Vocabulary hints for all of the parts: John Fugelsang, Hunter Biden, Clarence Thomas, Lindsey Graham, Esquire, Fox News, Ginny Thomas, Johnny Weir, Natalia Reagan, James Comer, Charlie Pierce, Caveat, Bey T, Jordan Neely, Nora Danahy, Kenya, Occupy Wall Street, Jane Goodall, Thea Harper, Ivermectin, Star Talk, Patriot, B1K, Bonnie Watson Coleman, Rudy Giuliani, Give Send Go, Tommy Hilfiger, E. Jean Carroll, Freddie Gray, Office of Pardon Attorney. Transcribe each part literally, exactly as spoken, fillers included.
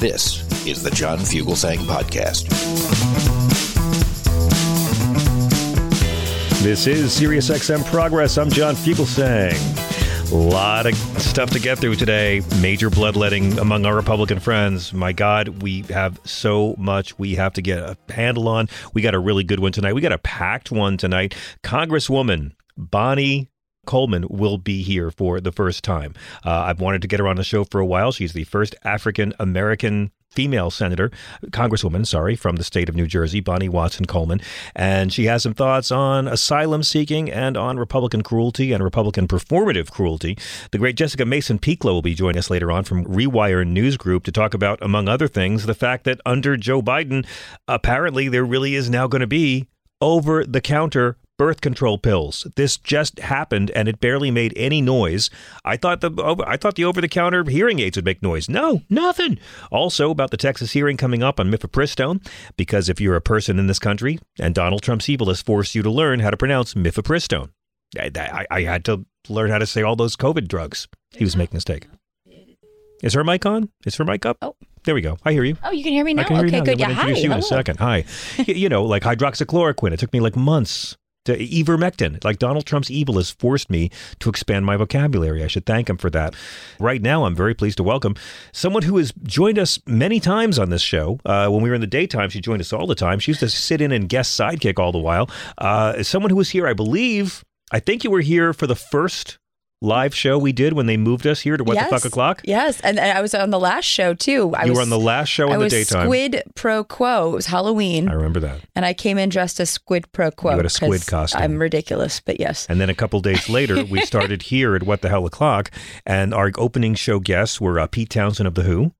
This is the John Fugelsang Podcast. This is Sirius X M Progress. I'm John Fugelsang. A lot of stuff to get through today. Major bloodletting among our Republican friends. My God, we have so much we have to get a handle on. We got a really good one tonight. We got a packed one tonight. Congresswoman Bonnie Coleman will be here for the first time. Uh, I've wanted to get her on the show for a while. She's the first African-American female senator, congresswoman, sorry, from the state of New Jersey, Bonnie Watson Coleman. And she has some thoughts on asylum seeking and on Republican cruelty and Republican performative cruelty. The great Jessica Mason Pieklo will be joining us later on from Rewire News Group to talk about, among other things, the fact that under Joe Biden, apparently there really is now going to be over-the-counter birth control pills. This just happened, and it barely made any noise. I thought the over, I thought the over-the-counter hearing aids would make noise. No, nothing. Also about the Texas hearing coming up on mifepristone, because if you're a person in this country, and Donald Trump's evil has forced you to learn how to pronounce mifepristone. I, I, I had to learn how to say all those COVID drugs. He was making a mistake. Is her mic on? Is her mic up? Oh. There we go. I hear you. Oh, you can hear me now? I can hear okay, you now. good. I'm yeah, hi. Introduce you in a second. Hi. you, you know, like hydroxychloroquine. It took me like months. To Ivermectin, like Donald Trump's evil has forced me to expand my vocabulary. I should thank him for that. Right now, I'm very pleased to welcome someone who has joined us many times on this show. Uh, when we were in the daytime, she joined us all the time. She used to sit in and guest sidekick all the while. Uh, someone who was here, I believe, I think you were here for the first live show we did when they moved us here to What yes, the Fuck O'Clock? Yes, and, and I was on the last show, too. I you was, were on the last show in I the daytime. I was squid pro quo. It was Halloween. I remember that. And I came in dressed as squid pro quo. You had a squid costume. I'm ridiculous, but yes. And then a couple days later, we started here at What the Hell O'Clock, and our opening show guests were uh, Pete Townshend of The Who,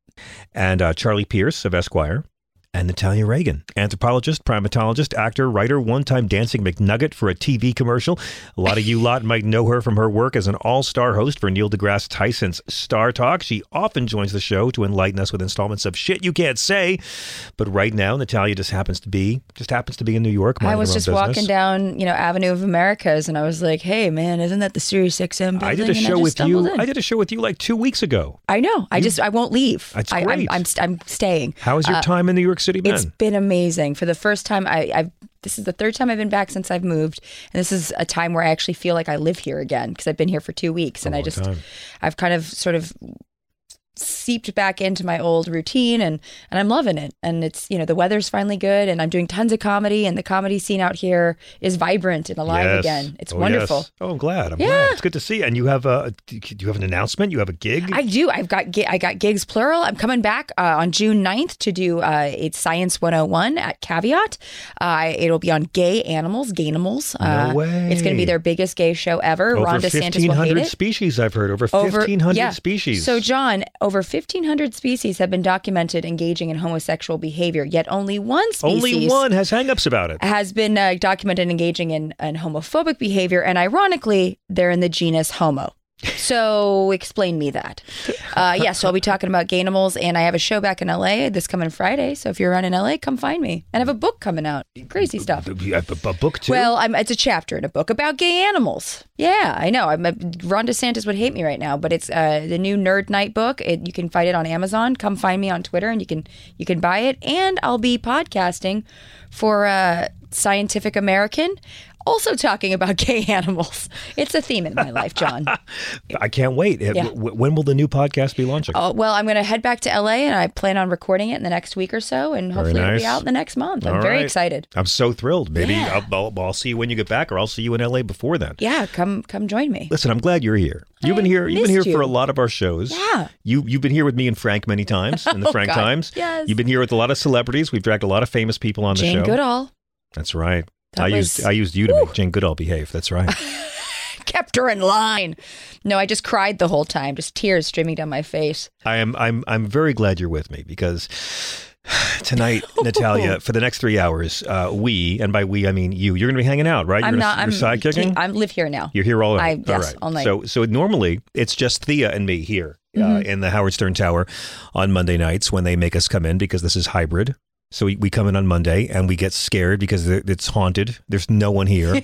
and uh, Charlie Pierce of Esquire, and Natalia Reagan, anthropologist, primatologist, actor, writer, one-time dancing McNugget for a T V commercial. A lot of you lot might know her from her work as an all-star host for Neil deGrasse Tyson's Star Talk. She often joins the show to enlighten us with installments of shit you can't say. But right now, Natalia just happens to be just happens to be in New York. I was just business. walking down, you know, Avenue of Americas, and I was like, "Hey, man, isn't that the Sirius X M building?" I did a show with you. In. I did a show with you like two weeks ago. I know. You, I just I won't leave. That's I, great. I, I'm, I'm I'm staying. How is your uh, time in New York City, man? It's been amazing. For the first time, I, I've this is the third time I've been back since I've moved, and this is a time where I actually feel like I live here again because I've been here for two weeks, and I just, time. I've kind of sort of seeped back into my old routine, and and I'm loving it. And it's, you know, the weather's finally good, and I'm doing tons of comedy, and the comedy scene out here is vibrant and alive yes. again. It's oh, wonderful. Yes. Oh, I'm glad. I'm yeah. glad. It's good to see you. And you have a, do you have an announcement? You have a gig? I do. I've got I got gigs plural. I'm coming back uh, on June ninth to do uh, it's Science one oh one at Caveat. Uh, it'll be on gay animals, gaynimals. Uh, no way. It's going to be their biggest gay show ever. Over Ron DeSantis will hate it. Species, I've heard. Over fifteen hundred yeah. species. So, John, over fifteen hundred species have been documented engaging in homosexual behavior, yet only one species only one has hangups about it has been uh, documented engaging in, in homophobic behavior, and ironically, they're in the genus Homo. So explain me that. Uh, yeah, so I'll be talking about Gainimals, and I have a show back in L A this coming Friday. So if you're around in L A, come find me. And I have a book coming out. Crazy stuff. A, a, a book too? Well, I'm, it's a chapter in a book about gay animals. Yeah, I know. I'm a, Ron DeSantis would hate me right now, but it's uh, the new Nerd Night book. It, you can find it on Amazon. Come find me on Twitter, and you can you can buy it. And I'll be podcasting for uh, Scientific American. Also talking about gay animals. It's a theme in my life, John. I can't wait. Yeah. When will the new podcast be launching? Oh, well, I'm going to head back to L A, and I plan on recording it in the next week or so, and hopefully nice. It'll be out in the next month. I'm All very right. excited. I'm so thrilled. Maybe yeah. I'll, I'll, I'll see you when you get back, or I'll see you in L A before then. Yeah, come come join me. Listen, I'm glad you're here. You've been here. You've been here you. for a lot of our shows. Yeah. You you've been here with me and Frank many times in the oh, Frank God. Times. Yes. You've been here with a lot of celebrities. We've dragged a lot of famous people on the Jane show. Jane Goodall. That's right. That I was, used I used you to whew. make Jane Goodall behave. That's right. Kept her in line. No, I just cried the whole time, just tears streaming down my face. I am I'm I'm very glad you're with me, because tonight, Natalia, for the next three hours, uh, we, and by we I mean you, you're going to be hanging out, right? I'm you're not. Gonna, I'm sidekicking. I live here now. You're here all night. I, yes, all, right. all night. So so normally it's just Thea and me here mm-hmm. uh, in the Howard Stern Tower on Monday nights when they make us come in, because this is hybrid. So we, we come in on Monday and we get scared because it's haunted. There's no one here.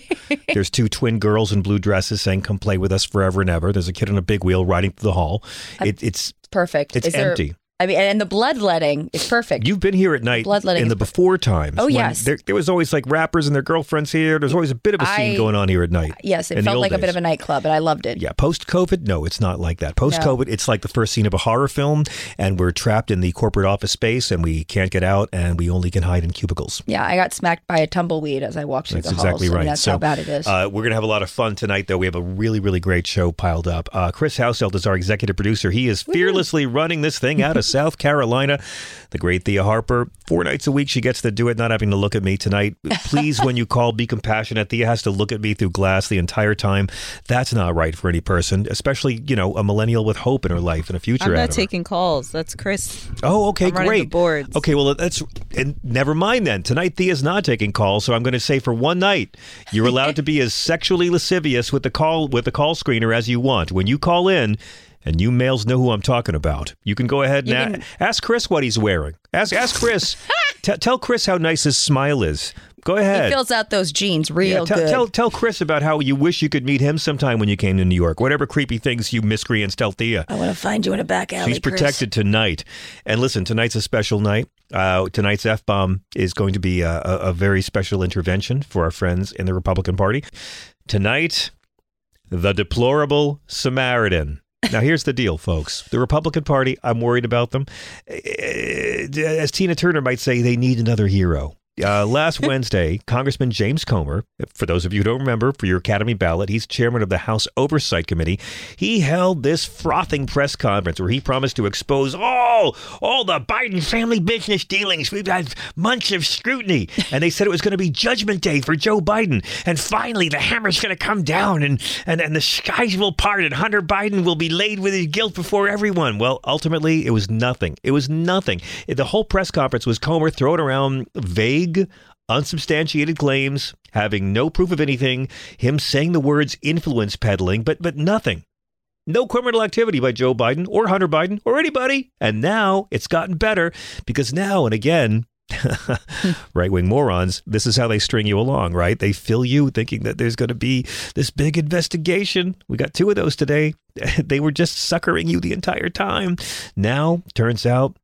There's two twin girls in blue dresses saying, come play with us forever and ever. There's a kid on a big wheel riding through the hall. It, it's perfect. It's is empty. There, I mean, and the bloodletting is perfect. You've been here at night bloodletting in the before times. Oh, yes. There, there was always like rappers and their girlfriends here. There's always a bit of a scene I, going on here at night. Yes, it felt like days. a bit of a nightclub, and I loved it. Yeah. Post-COVID, no, it's not like that. Post-COVID, no. It's like the first scene of a horror film, and we're trapped in the corporate office space, and we can't get out, and we only can hide in cubicles. Yeah, I got smacked by a tumbleweed as I walked through that's the halls. Exactly right. That's exactly right. That's how bad it is. Uh, we're going to have a lot of fun tonight, though. We have a really, really great show piled up. Uh, Chris Hausfeld is our executive producer. He is fearlessly Woo. running this thing out of South Carolina. The great Thea Harper. Four nights a week she gets to do it, not having to look at me tonight. Please, when you call, be compassionate. Thea has to look at me through glass the entire time. That's not right for any person, especially, you know, a millennial with hope in her life and a future. I'm not taking calls. That's Chris. Oh, okay, I'm great. The boards. Okay, well, that's and never mind then. Tonight Thea's not taking calls, so I'm going to say for one night you're allowed to be as sexually lascivious with the call with the call screener as you want. When you call in. And you males know who I'm talking about. You can go ahead and a- ask Chris what he's wearing. Ask ask Chris. T- tell Chris how nice his smile is. Go ahead. He fills out those jeans real yeah, t- good. Tell tell Chris about how you wish you could meet him sometime when you came to New York. Whatever creepy things you miscreants tell Thea. I want to find you in a back alley, She's protected Chris. Tonight. And listen, tonight's a special night. Uh, tonight's F-bomb is going to be a, a, a very special intervention for our friends in the Republican Party. Tonight, the deplorable Samaritan. Now, here's the deal, folks. The Republican Party, I'm worried about them. As Tina Turner might say, they need another hero. Uh, last Wednesday, Congressman James Comer, for those of you who don't remember, for your Academy ballot, he's chairman of the House Oversight Committee. He held this frothing press conference where he promised to expose all, all the Biden family business dealings. We've had months of scrutiny. And they said it was going to be judgment day for Joe Biden. And finally, the hammer's going to come down and, and, and the skies will part and Hunter Biden will be laid with his guilt before everyone. Well, ultimately, it was nothing. It was nothing. The whole press conference was Comer throwing around vague, unsubstantiated claims, having no proof of anything, him saying the words influence peddling, but but nothing. No criminal activity by Joe Biden or Hunter Biden or anybody. And now it's gotten better because now and again, right-wing morons, this is how they string you along, right? They fill you thinking that there's going to be this big investigation. We got two of those today. They were just suckering you the entire time. Now, turns out,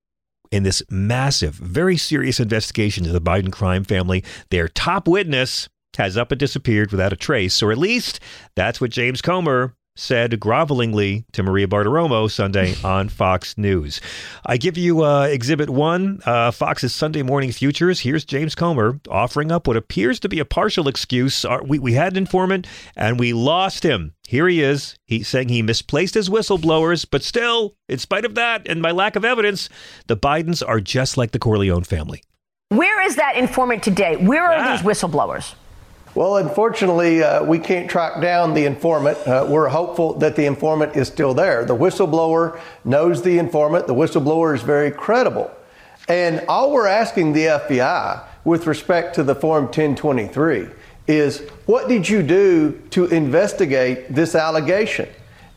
in this massive, very serious investigation into the Biden crime family, their top witness has up and disappeared without a trace, or at least that's what James Comer said grovelingly to Maria Bartiromo Sunday on Fox News. I give you uh, Exhibit One, uh, Fox's Sunday Morning Futures. Here's James Comer offering up what appears to be a partial excuse. We, we had an informant and we lost him. Here he is. He's saying he misplaced his whistleblowers, but still, in spite of that and my lack of evidence, the Bidens are just like the Corleone family. Where is that informant today? Where are ah. these whistleblowers? Well, unfortunately, uh, we can't track down the informant. Uh, we're hopeful that the informant is still there. The whistleblower knows the informant. The whistleblower is very credible. And all we're asking the F B I with respect to the Form ten twenty-three is, what did you do to investigate this allegation?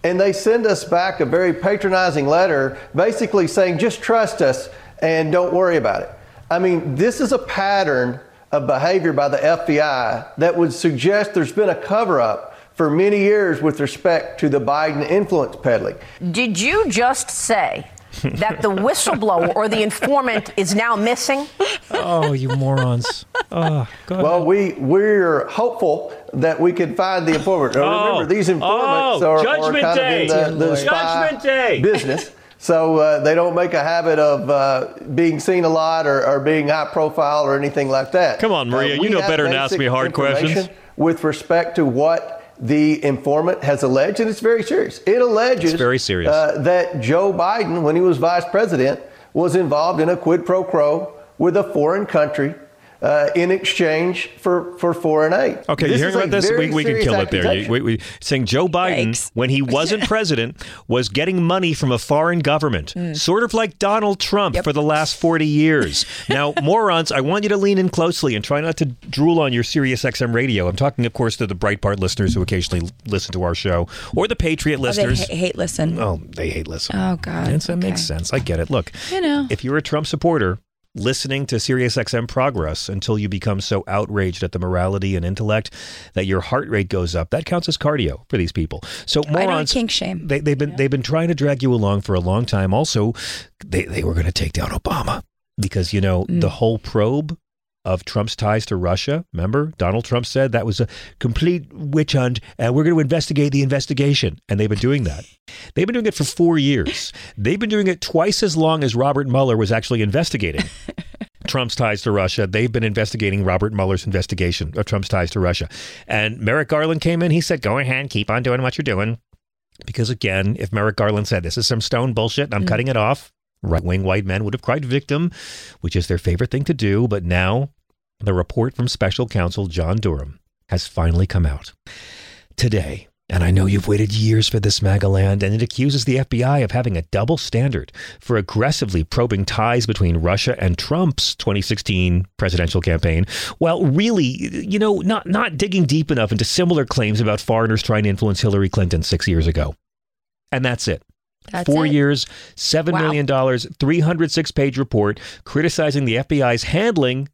and they send us back a very patronizing letter basically saying, just trust us and don't worry about it. I mean, this is a pattern of behavior by the F B I that would suggest there's been a cover-up for many years with respect to the Biden influence peddling. Did you just say that the whistleblower or the informant is now missing? Oh, you morons. Oh, go well, ahead. we we're hopeful that we can find the informant. Now, remember, these informants oh, are, judgment are kind day. of in the, the spy day. business. So uh, they don't make a habit of uh, being seen a lot or, or being high profile or anything like that. Come on, Maria, uh, you know better than ask me hard questions. With respect to what the informant has alleged, and it's very serious. It alleges it's very serious. Uh, that Joe Biden, when he was vice president, was involved in a quid pro quo with a foreign country uh, in exchange for, for foreign aid. Okay, this you hearing about this? We, we can kill it there. You, we, we, saying Joe Biden, Yikes. when he wasn't president, was getting money from a foreign government, mm. sort of like Donald Trump yep. for the last forty years. Now, morons, I want you to lean in closely and try not to drool on your Sirius X M radio. I'm talking, of course, to the Breitbart listeners who occasionally listen to our show, or the Patriot listeners. Oh, they ha- hate listen. Oh, they hate listen. Oh, God. And so okay. It makes sense. I get it. Look, you know, if you're a Trump supporter, listening to Sirius X M Progress until you become so outraged at the morality and intellect that your heart rate goes up. That counts as cardio for these people. So morons, I know, kink shame. They, they've been yeah. they've been trying to drag you along for a long time. Also, they, they were going to take down Obama because, you know, mm. the whole probe of Trump's ties to Russia. Remember, Donald Trump said that was a complete witch hunt and we're going to investigate the investigation. And they've been doing that. They've been doing it for four years. They've been doing it twice as long as Robert Mueller was actually investigating Trump's ties to Russia. They've been investigating Robert Mueller's investigation of Trump's ties to Russia. And Merrick Garland came in. He said, go ahead, keep on doing what you're doing. Because, again, if Merrick Garland said this is some stone bullshit, I'm mm-hmm. cutting it off. Right-wing white men would have cried victim, which is their favorite thing to do. But now the report from special counsel John Durham has finally come out today. And I know you've waited years for this, MAGA land, and it accuses the F B I of having a double standard for aggressively probing ties between Russia and Trump's twenty sixteen presidential campaign, while really, you know, not not digging deep enough into similar claims about foreigners trying to influence Hillary Clinton six years ago. And that's it. That's Four it. years, seven wow. million dollars, three hundred six page report criticizing the F B I's handling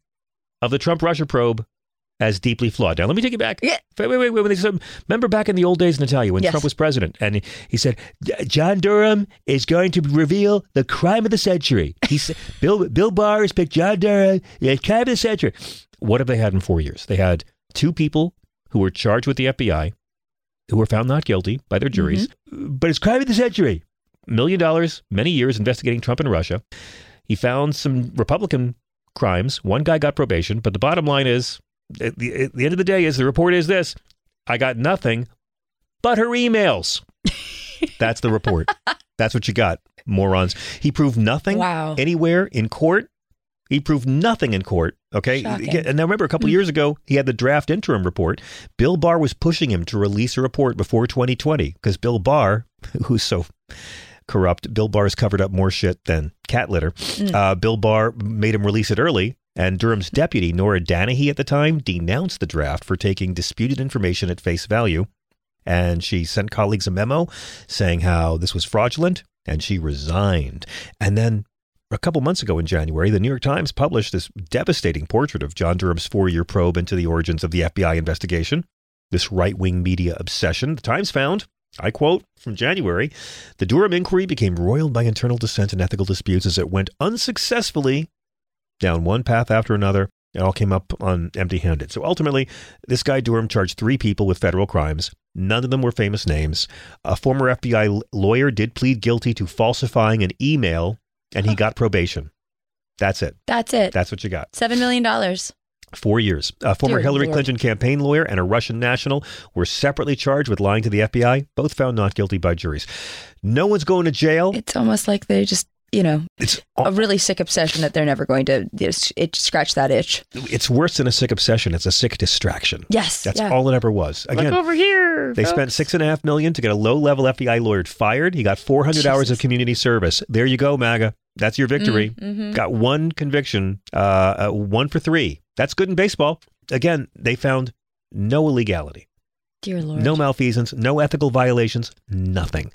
of the Trump-Russia probe as deeply flawed. Now, let me take you back. Yeah. Wait, wait, wait, wait. Remember back in the old days, Natalia, when yes. Trump was president, and he, he said, John Durham is going to reveal the crime of the century. He said, Bill, Bill Barr has picked John Durham, the crime of the century. What have they had in four years? They had two people who were charged with the F B I, who were found not guilty by their juries, mm-hmm. but it's crime of the century. Million dollars, many years investigating Trump and Russia. He found some Republican crimes. One guy got probation. But the bottom line is, at the, at the end of the day is the report is this. I got nothing but her emails. That's the report. That's what you got, morons. He proved nothing wow. anywhere in court. He proved nothing in court, okay? Shocking. And now remember, a couple years ago, he had the draft interim report. Bill Barr was pushing him to release a report before twenty twenty because Bill Barr, who's so corrupt, Bill Barr's covered up more shit than cat litter. Mm. Uh, Bill Barr made him release it early, and Durham's deputy, Nora Danahy at the time, denounced the draft for taking disputed information at face value. And she sent colleagues a memo saying how this was fraudulent, and she resigned. And then a couple months ago in January, the New York Times published this devastating portrait of John Durham's four-year probe into the origins of the F B I investigation, this right-wing media obsession. The Times found, I quote from January, the Durham inquiry became roiled by internal dissent and ethical disputes as it went unsuccessfully down one path after another and all came up on empty-handed. So ultimately, this guy Durham charged three people with federal crimes. None of them were famous names. A former F B I lawyer did plead guilty to falsifying an email. And he got probation. That's it. That's it. That's what you got. Seven million dollars. Four years. A former Dear Hillary Lord. Clinton campaign lawyer and a Russian national were separately charged with lying to the F B I. Both found not guilty by juries. No one's going to jail. It's almost like they just, you know, it's all- a really sick obsession that they're never going to it, it, scratch that itch. It's worse than a sick obsession. It's a sick distraction. Yes. That's yeah. all it ever was. Again, look over here. They folks. spent six and a half million to get a low level F B I lawyer fired. He got four hundred Jesus. hours of community service. There you go, MAGA. That's your victory. Mm-hmm. Got one conviction, uh, uh, one for three. That's good in baseball. Again, they found no illegality. Dear Lord. No malfeasance, no ethical violations, nothing.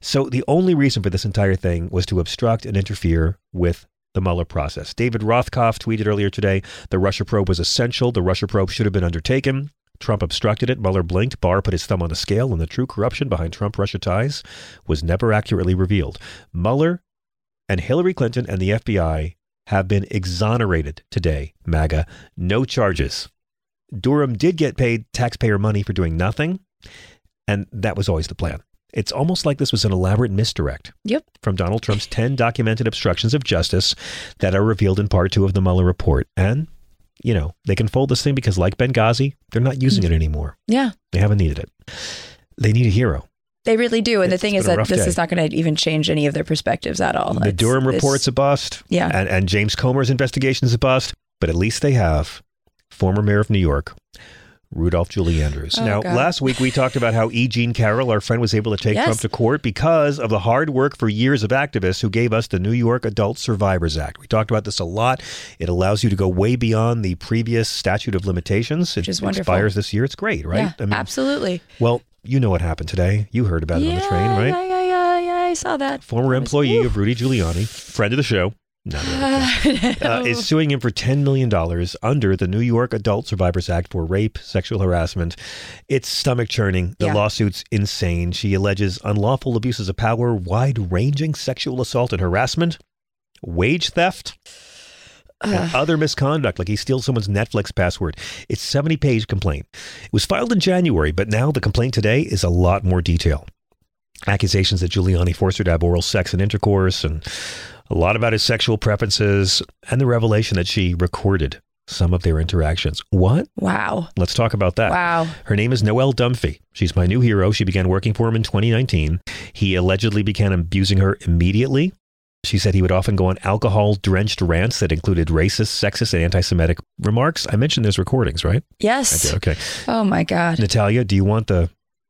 So the only reason for this entire thing was to obstruct and interfere with the Mueller process. David Rothkopf tweeted earlier today, the Russia probe was essential. The Russia probe should have been undertaken. Trump obstructed it. Mueller blinked. Barr put his thumb on the scale, and the true corruption behind Trump-Russia ties was never accurately revealed. Mueller and Hillary Clinton and the F B I have been exonerated today, MAGA. No charges. Durham did get paid taxpayer money for doing nothing, and that was always the plan. It's almost like this was an elaborate misdirect yep. from Donald Trump's ten documented obstructions of justice that are revealed in part two of the Mueller report. And, you know, they can fold this thing because, like Benghazi, they're not using it anymore. Yeah. They haven't needed it. They need a hero. They really do. And it's, the thing is that this day. is not going to even change any of their perspectives at all. The it's, Durham report's this, a bust. Yeah. And, and James Comer's investigation is a bust. But at least they have former mayor of New York, Rudolph Julie Andrews. Oh, now, God. Last week we talked about how E. Jean Carroll, our friend, was able to take yes. Trump to court because of the hard work for years of activists who gave us the New York Adult Survivors Act. We talked about this a lot. It allows you to go way beyond the previous statute of limitations. It Which is wonderful. Expires this year. It's great, right? Yeah, I mean, absolutely. Well, you know what happened today. You heard about it yeah, on the train, right? Yeah, yeah, yeah, yeah. I saw that. Former was, employee oof. of Rudy Giuliani, friend of the show. Not really, uh, no. uh, is suing him for ten million dollars under the New York Adult Survivors Act for rape, sexual harassment. It's stomach churning. The yeah. lawsuit's insane. She alleges unlawful abuses of power, wide-ranging sexual assault and harassment, wage theft, uh. and other misconduct, like he steals someone's Netflix password. It's a seventy-page complaint. It was filed in January, but now the complaint today is a lot more detail. Accusations that Giuliani forced her to have oral sex and intercourse, and a lot about his sexual preferences, and the revelation that she recorded some of their interactions. What? Wow. Let's talk about that. Wow. Her name is Noelle Dunphy. She's my new hero. She began working for him in twenty nineteen. He allegedly began abusing her immediately. She said he would often go on alcohol-drenched rants that included racist, sexist, and anti-Semitic remarks. I mentioned those recordings, right? Yes. I did. Okay. Oh, my God. Natalia, do you want the...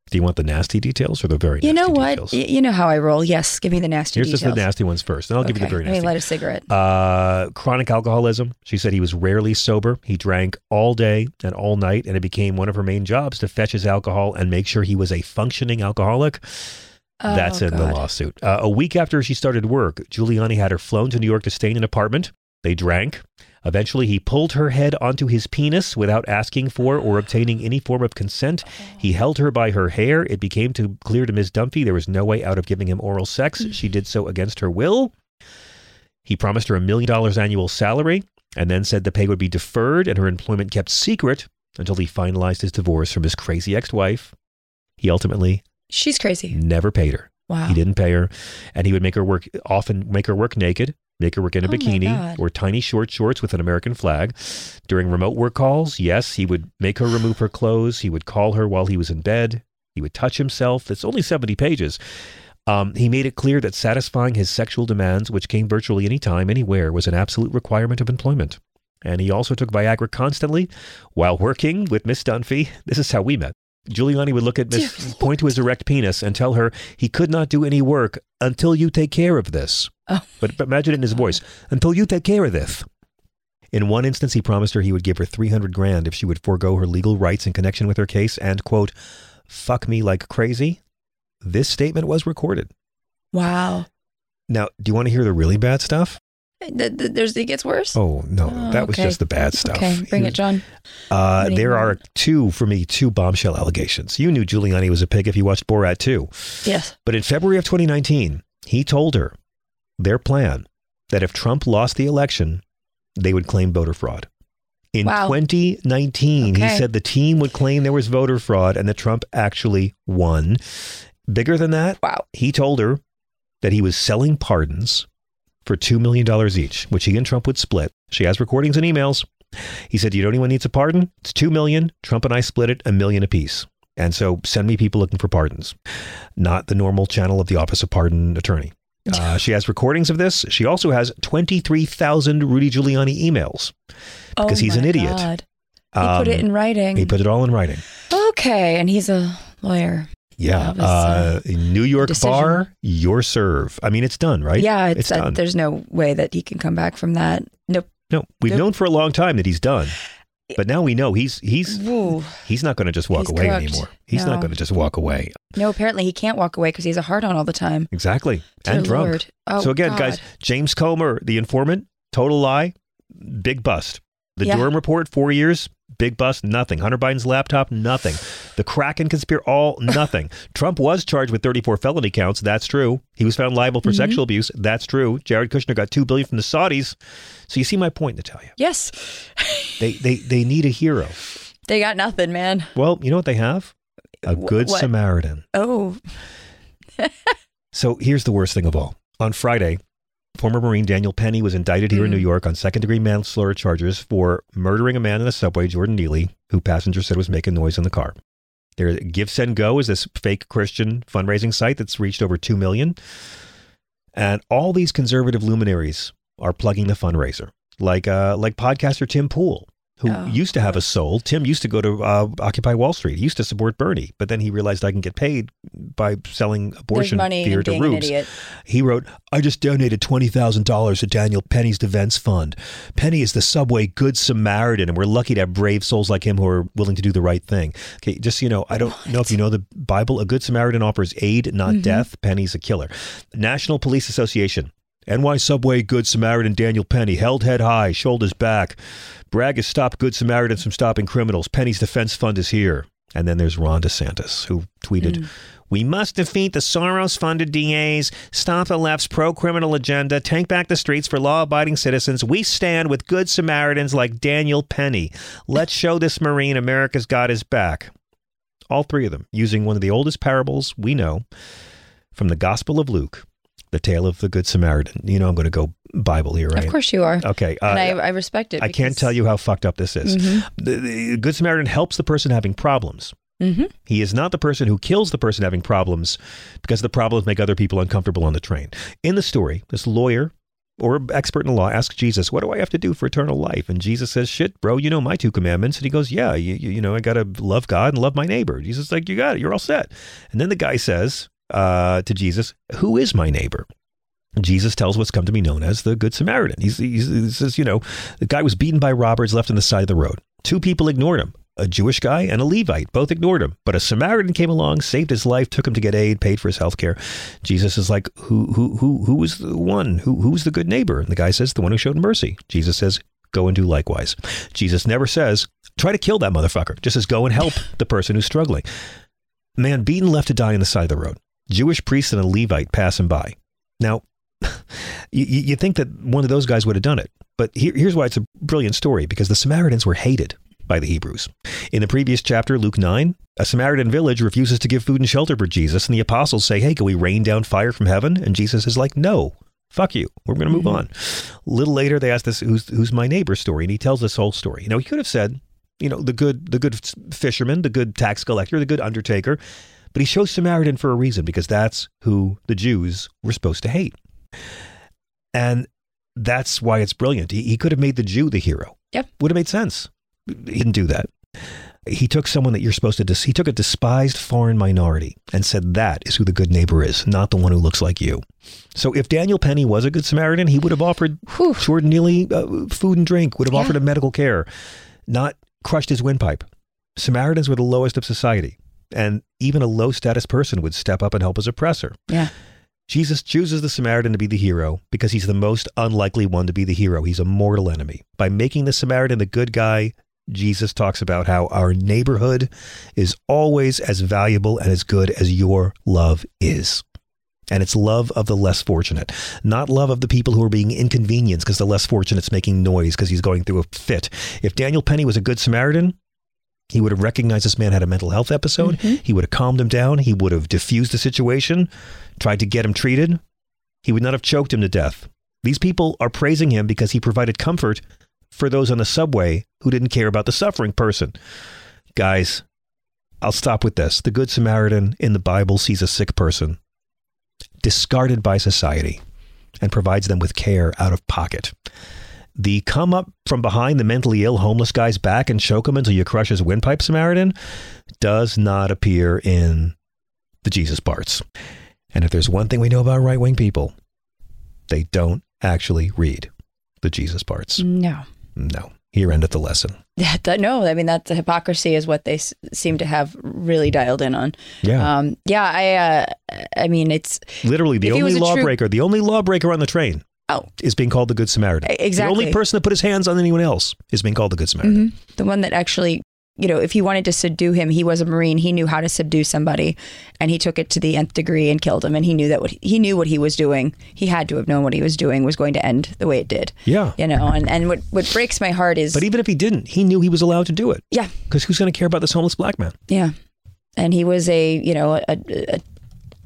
Do you want the nasty details or the very nasty You know what? Details? Y- you know how I roll. Yes, give me the nasty Here's details. Here's just the nasty ones first, then I'll okay. give you the very nasty. Let me light a cigarette. Uh, chronic alcoholism. She said he was rarely sober. He drank all day and all night, and it became one of her main jobs to fetch his alcohol and make sure he was a functioning alcoholic. Oh, That's in God. the lawsuit. Uh, a week after she started work, Giuliani had her flown to New York to stay in an apartment. They drank. Eventually, he pulled her head onto his penis without asking for or obtaining any form of consent. He held her by her hair. It became too clear to Miz Dunphy there was no way out of giving him oral sex. She did so against her will. He promised her a million dollars annual salary and then said the pay would be deferred and her employment kept secret until he finalized his divorce from his crazy ex-wife. He ultimately... She's crazy. Never paid her. Wow. He didn't pay her. And he would make her work, often make her work naked. Make her work in a oh bikini or tiny short shorts with an American flag. During remote work calls, yes, he would make her remove her clothes. He would call her while he was in bed. He would touch himself. It's only seventy pages. Um, he made it clear that satisfying his sexual demands, which came virtually anytime, anywhere, was an absolute requirement of employment. And he also took Viagra constantly while working with Miss Dunphy. This is how we met. Giuliani would look at Miss, point to his erect penis and tell her he could not do any work until you take care of this. Oh. But, but imagine it in his voice. Until you take care of this. In one instance, he promised her he would give her three hundred grand if she would forego her legal rights in connection with her case and, quote, fuck me like crazy. This statement was recorded. Wow. Now, do you want to hear the really bad stuff? There's, it gets worse? Oh, no. Oh, that was okay. just the bad stuff. Okay, bring it, John. Uh, there are two, for me, two bombshell allegations. You knew Giuliani was a pig if you watched Borat too. Yes. But in February of twenty nineteen, he told her their plan that if Trump lost the election, they would claim voter fraud. In wow. twenty nineteen, okay. he said the team would claim there was voter fraud and that Trump actually won. Bigger than that, wow. he told her that he was selling pardons for two million dollars each, which he and Trump would split. She has recordings and emails. He said, you know anyone needs a pardon? It's two million dollars. Trump and I split it a million apiece. And so send me people looking for pardons. Not the normal channel of the Office of Pardon Attorney. Uh, she has recordings of this. She also has twenty-three thousand Rudy Giuliani emails because oh he's an idiot. God. He um, put it in writing. He put it all in writing. Okay. And he's a lawyer. Yeah. Was, uh, uh, New York decision. Bar, your serve. I mean, it's done, right? Yeah. It's, it's done. Uh, there's no way that he can come back from that. Nope. No, we've nope. known for a long time that he's done. But now we know he's he's Ooh. he's not going to just walk he's away cooked. anymore. He's no. not going to just walk away. No, apparently he can't walk away because he has a hard on all the time. Exactly. Dear and drunk. Oh, so again, God. guys, James Comer, the informant, total lie, big bust. The yeah. Durham report, four years, big bust, nothing. Hunter Biden's laptop, nothing. The Kraken conspiracy, all nothing. Trump was charged with thirty-four felony counts. That's true. He was found liable for mm-hmm. sexual abuse. That's true. Jared Kushner got two billion dollars from the Saudis. So you see my point, Natalia. Yes. they, they they need a hero. They got nothing, man. Well, you know what they have? A good what? Samaritan. Oh. So here's the worst thing of all. On Friday, former Marine Daniel Penny was indicted here mm. in New York on second-degree manslaughter charges for murdering a man in a subway, Jordan Neely, who passengers said was making noise in the car. There, Give, Send, Go is this fake Christian fundraising site that's reached over two million. And all these conservative luminaries are plugging the fundraiser, like uh, like podcaster Tim Pool, who oh, used to have a soul. Tim used to go to uh, Occupy Wall Street. He used to support Bernie, but then he realized I can get paid by selling abortion fear to rubes. He wrote, "I just donated twenty thousand dollars to Daniel Penny's Defense Fund. Penny is the subway good Samaritan, and we're lucky to have brave souls like him who are willing to do the right thing." Okay, just so you know, I don't what? know if you know the Bible. A good Samaritan offers aid, not mm-hmm. death. Penny's a killer. National Police Association. N Y Subway Good Samaritan Daniel Penny held head high, shoulders back. Bragg has stopped Good Samaritans from stopping criminals. Penny's defense fund is here. And then there's Ron DeSantis, who tweeted, mm. "We must defeat the Soros-funded D As, stop the left's pro-criminal agenda, take back the streets for law-abiding citizens. We stand with Good Samaritans like Daniel Penny. Let's show this Marine America's got his back." All three of them using one of the oldest parables we know from the Gospel of Luke. The tale of the Good Samaritan. You know I'm going to go Bible here, right? Of course you are. Okay. Uh, and I, I respect it. I can't tell you how fucked up this is. Mm-hmm. The, the Good Samaritan helps the person having problems. Mm-hmm. He is not the person who kills the person having problems, because the problems make other people uncomfortable on the train. In the story, this lawyer or expert in the law asks Jesus, "What do I have to do for eternal life?" And Jesus says, "Shit, bro, you know my two commandments." And he goes, "Yeah, you, you know, I got to love God and love my neighbor." Jesus is like, "You got it. You're all set." And then the guy says, Uh, to Jesus, "Who is my neighbor?" And Jesus tells what's come to be known as the Good Samaritan. He's, he's, he says, you know, the guy was beaten by robbers, left on the side of the road. Two people ignored him, a Jewish guy and a Levite. Both ignored him. But a Samaritan came along, saved his life, took him to get aid, paid for his health care. Jesus is like, who who who who was the one? Who who was the good neighbor? And the guy says, the one who showed mercy. Jesus says, "Go and do likewise." Jesus never says, "Try to kill that motherfucker." Just says, "Go and help the person who's struggling." Man beaten, left to die on the side of the road. Jewish priest and a Levite passing by. Now, you, you think that one of those guys would have done it. But here, here's why it's a brilliant story, because the Samaritans were hated by the Hebrews. In the previous chapter, Luke nine, a Samaritan village refuses to give food and shelter for Jesus. And the apostles say, "Hey, can we rain down fire from heaven?" And Jesus is like, "No, fuck you. We're going to move on." A little later, they ask this, who's, who's my neighbor story? And he tells this whole story. You know, he could have said, you know, the good, the good fisherman, the good tax collector, the good undertaker. But he shows Samaritan for a reason, because that's who the Jews were supposed to hate. And that's why it's brilliant. He, he could have made the Jew the hero. Yep. Would have made sense. He didn't do that. He took someone that you're supposed to, dis- he took a despised foreign minority and said that is who the good neighbor is, not the one who looks like you. So if Daniel Penny was a good Samaritan, he would have offered Whew. Jordan Neely uh, food and drink, would have yeah. offered him medical care, not crushed his windpipe. Samaritans were the lowest of society. And even a low status person would step up and help his oppressor. Yeah. Jesus chooses the Samaritan to be the hero because he's the most unlikely one to be the hero. He's a mortal enemy. By making the Samaritan the good guy, Jesus talks about how our neighborhood is always as valuable and as good as your love is. And it's love of the less fortunate, not love of the people who are being inconvenienced because the less fortunate's making noise because he's going through a fit. If Daniel Penny was a good Samaritan, he would have recognized this man had a mental health episode. Mm-hmm. He would have calmed him down. He would have diffused the situation, tried to get him treated. He would not have choked him to death. These people are praising him because he provided comfort for those on the subway who didn't care about the suffering person. Guys, I'll stop with this. The Good Samaritan in the Bible sees a sick person, discarded by society, and provides them with care out of pocket. The come up from behind the mentally ill homeless guy's back and choke him until you crush his windpipe Samaritan does not appear in the Jesus parts. And if there's one thing we know about right-wing people, they don't actually read the Jesus parts. No. No. Here endeth the lesson. Yeah, that, no, I mean, that's the hypocrisy is what they s- seem to have really dialed in on. Yeah. Um, yeah, I uh, I mean, it's... Literally the only lawbreaker, true... the only lawbreaker on the train oh. is being called the Good Samaritan. Exactly. The only person that put his hands on anyone else is being called the Good Samaritan. Mm-hmm. The one that actually, you know, if he wanted to subdue him, he was a Marine, he knew how to subdue somebody, and he took it to the nth degree and killed him, and he knew that what he knew what he was doing, he had to have known what he was doing was going to end the way it did. Yeah. You know, and, and what, what breaks my heart is... But even if he didn't, he knew he was allowed to do it. Yeah. Because who's going to care about this homeless black man? Yeah. And he was a, you know, a, a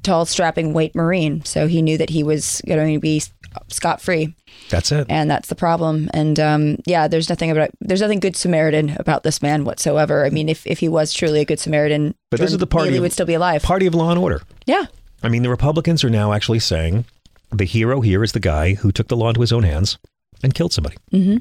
tall, strapping white Marine, so he knew that he was going to be scot-free. That's it. And that's the problem. And um, yeah, there's nothing about there's nothing Good Samaritan about this man whatsoever. I mean, if, if he was truly a Good Samaritan, but Jordan this is the party of, would still be alive. Party of law and order. Yeah. I mean, the Republicans are now actually saying the hero here is the guy who took the law into his own hands and killed somebody. Mm-hmm.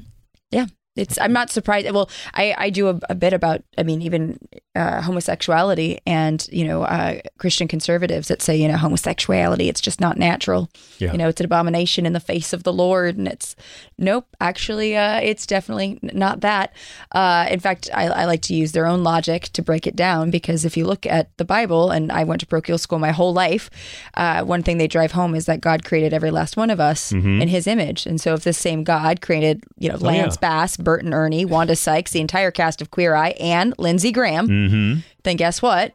Yeah. It's I'm not surprised. Well, I, I do a, a bit about, I mean, even uh, homosexuality and, you know, uh, Christian conservatives that say, you know, homosexuality, it's just not natural. Yeah. You know, it's an abomination in the face of the Lord. And it's nope, actually, uh, it's definitely not that. Uh, in fact, I, I like to use their own logic to break it down, because if you look at the Bible, and I went to parochial school my whole life, uh, one thing they drive home is that God created every last one of us mm-hmm. in his image. And so if this same God created, you know, Lance oh, yeah. Bass, Bert and Ernie, Wanda Sykes, the entire cast of Queer Eye, and Lindsey Graham, mm-hmm. then guess what?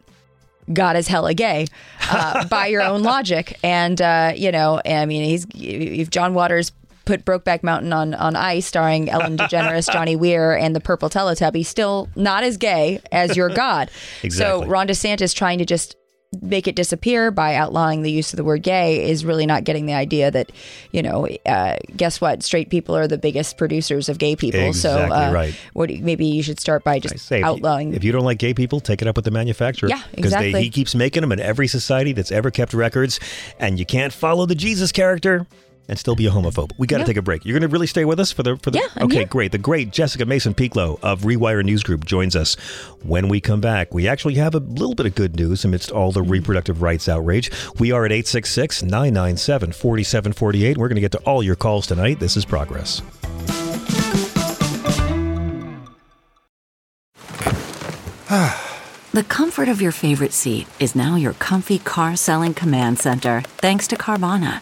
God is hella gay uh, by your own logic. And, uh, you know, I mean, he's if John Waters put Brokeback Mountain on, on ice, starring Ellen DeGeneres, Johnny Weir, and the Purple Teletubby, still not as gay as your God. Exactly. So Ron DeSantis trying to just make it disappear by outlawing the use of the word gay is really not getting the idea that, you know, uh, guess what? Straight people are the biggest producers of gay people. Exactly so uh, right. What, maybe you should start by just say, outlawing. If you, if you don't like gay people, take it up with the manufacturer. Yeah, exactly. Because he keeps making them in every society that's ever kept records. And you can't follow the Jesus character and still be a homophobe. We got to yeah. take a break. You're going to really stay with us for the... for the. Yeah, I'm okay, here. Great. The great Jessica Mason Pieklo of Rewire News Group joins us. When we come back, we actually have a little bit of good news amidst all the reproductive rights outrage. We are at eight six six, nine nine seven, four seven four eight. We're going to get to all your calls tonight. This is Progress. The comfort of your favorite seat is now your comfy car selling command center, thanks to Carvana.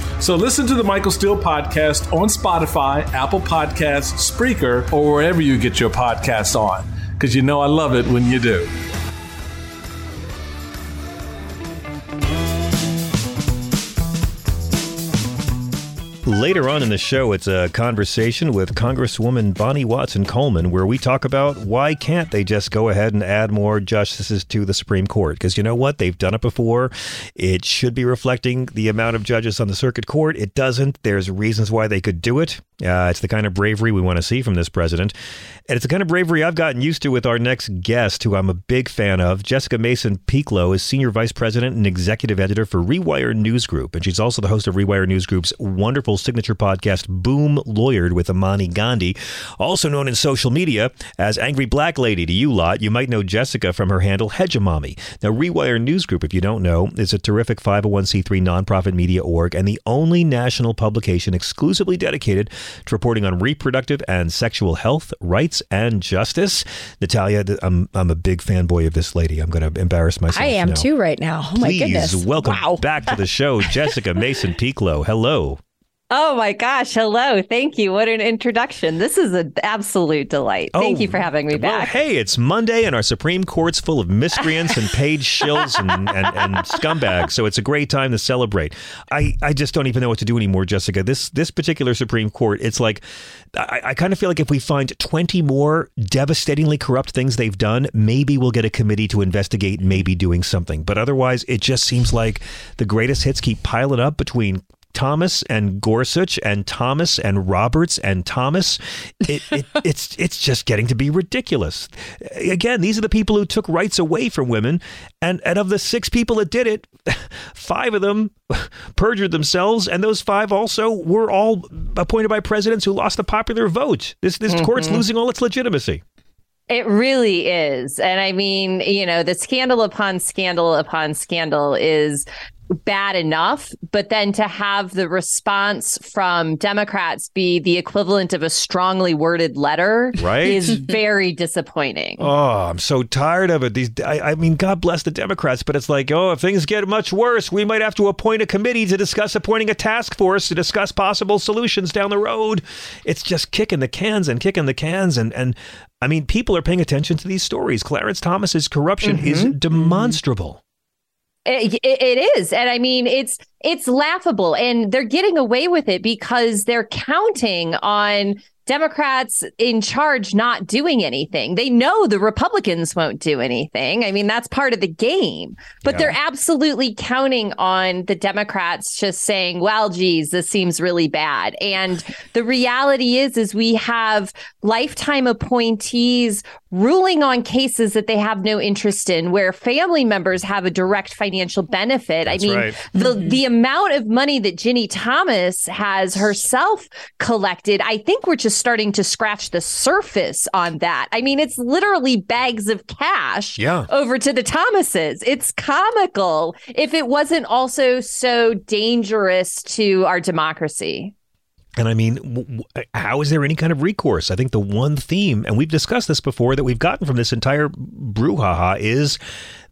So listen to the Michael Steele Podcast on Spotify, Apple Podcasts, Spreaker, or wherever you get your podcasts on. Because you know I love it when you do. Later on in the show, it's a conversation with Congresswoman Bonnie Watson Coleman, where we talk about why can't they just go ahead and add more justices to the Supreme Court? Because you know what? They've done it before. It should be reflecting the amount of judges on the circuit court. It doesn't. There's reasons why they could do it. Uh, it's the kind of bravery we want to see from this president. And it's the kind of bravery I've gotten used to with our next guest, who I'm a big fan of. Jessica Mason Pieklo is Senior Vice President and Executive Editor for Rewire News Group. And she's also the host of Rewire News Group's wonderful People's signature podcast, Boom Lawyered with Amani Gandhi, also known in social media as Angry Black Lady to you lot. You might know Jessica from her handle, Hegemami. Now, Rewire News Group, if you don't know, is a terrific five oh one c three nonprofit media org and the only national publication exclusively dedicated to reporting on reproductive and sexual health, rights, and justice. Natalia, I'm, I'm a big fanboy of this lady. I'm going to embarrass myself. I am now. too right now. Oh, Please, my goodness. Please welcome wow. back to the show, Jessica Mason Pieklo. Hello. Oh, my gosh. Hello. Thank you. What an introduction. This is an absolute delight. Thank oh, you for having me back. Well, hey, it's Monday and our Supreme Court's full of miscreants and paid shills and, and, and scumbags. So it's a great time to celebrate. I, I just don't even know what to do anymore, Jessica. This this particular Supreme Court, it's like I, I kind of feel like if we find twenty more devastatingly corrupt things they've done, maybe we'll get a committee to investigate maybe doing something. But otherwise, it just seems like the greatest hits keep piling up between Thomas and Gorsuch and Thomas and Roberts and Thomas. It, it, it's it's just getting to be ridiculous. Again, these are the people who took rights away from women. And, and of the six people that did it, five of them perjured themselves. And those five also were all appointed by presidents who lost the popular vote. This, this mm-hmm. court's losing all its legitimacy. It really is. And I mean, you know, the scandal upon scandal upon scandal is bad enough, but then to have the response from Democrats be the equivalent of a strongly worded letter right? is very disappointing. Oh, I'm so tired of it. These, I, I mean, God bless the Democrats, but it's like, oh, if things get much worse, we might have to appoint a committee to discuss appointing a task force to discuss possible solutions down the road. It's just kicking the cans and kicking the cans. And, and I mean, people are paying attention to these stories. Clarence Thomas's corruption mm-hmm. is demonstrable. Mm-hmm. It, it is. And I mean, it's it's laughable, and they're getting away with it because they're counting on Democrats in charge not doing anything. They know the Republicans won't do anything. I mean, that's part of the game. But yeah. they're absolutely counting on the Democrats just saying, well, geez, this seems really bad. And the reality is, is we have lifetime appointees ruling on cases that they have no interest in, where family members have a direct financial benefit. That's I mean, right. the, the amount of money that Ginny Thomas has herself collected, I think we're just starting to scratch the surface on that. I mean, it's literally bags of cash yeah. over to the Thomases. It's comical if it wasn't also so dangerous to our democracy. And I mean, w- w- how is there any kind of recourse? I think the one theme, and we've discussed this before, that we've gotten from this entire brouhaha is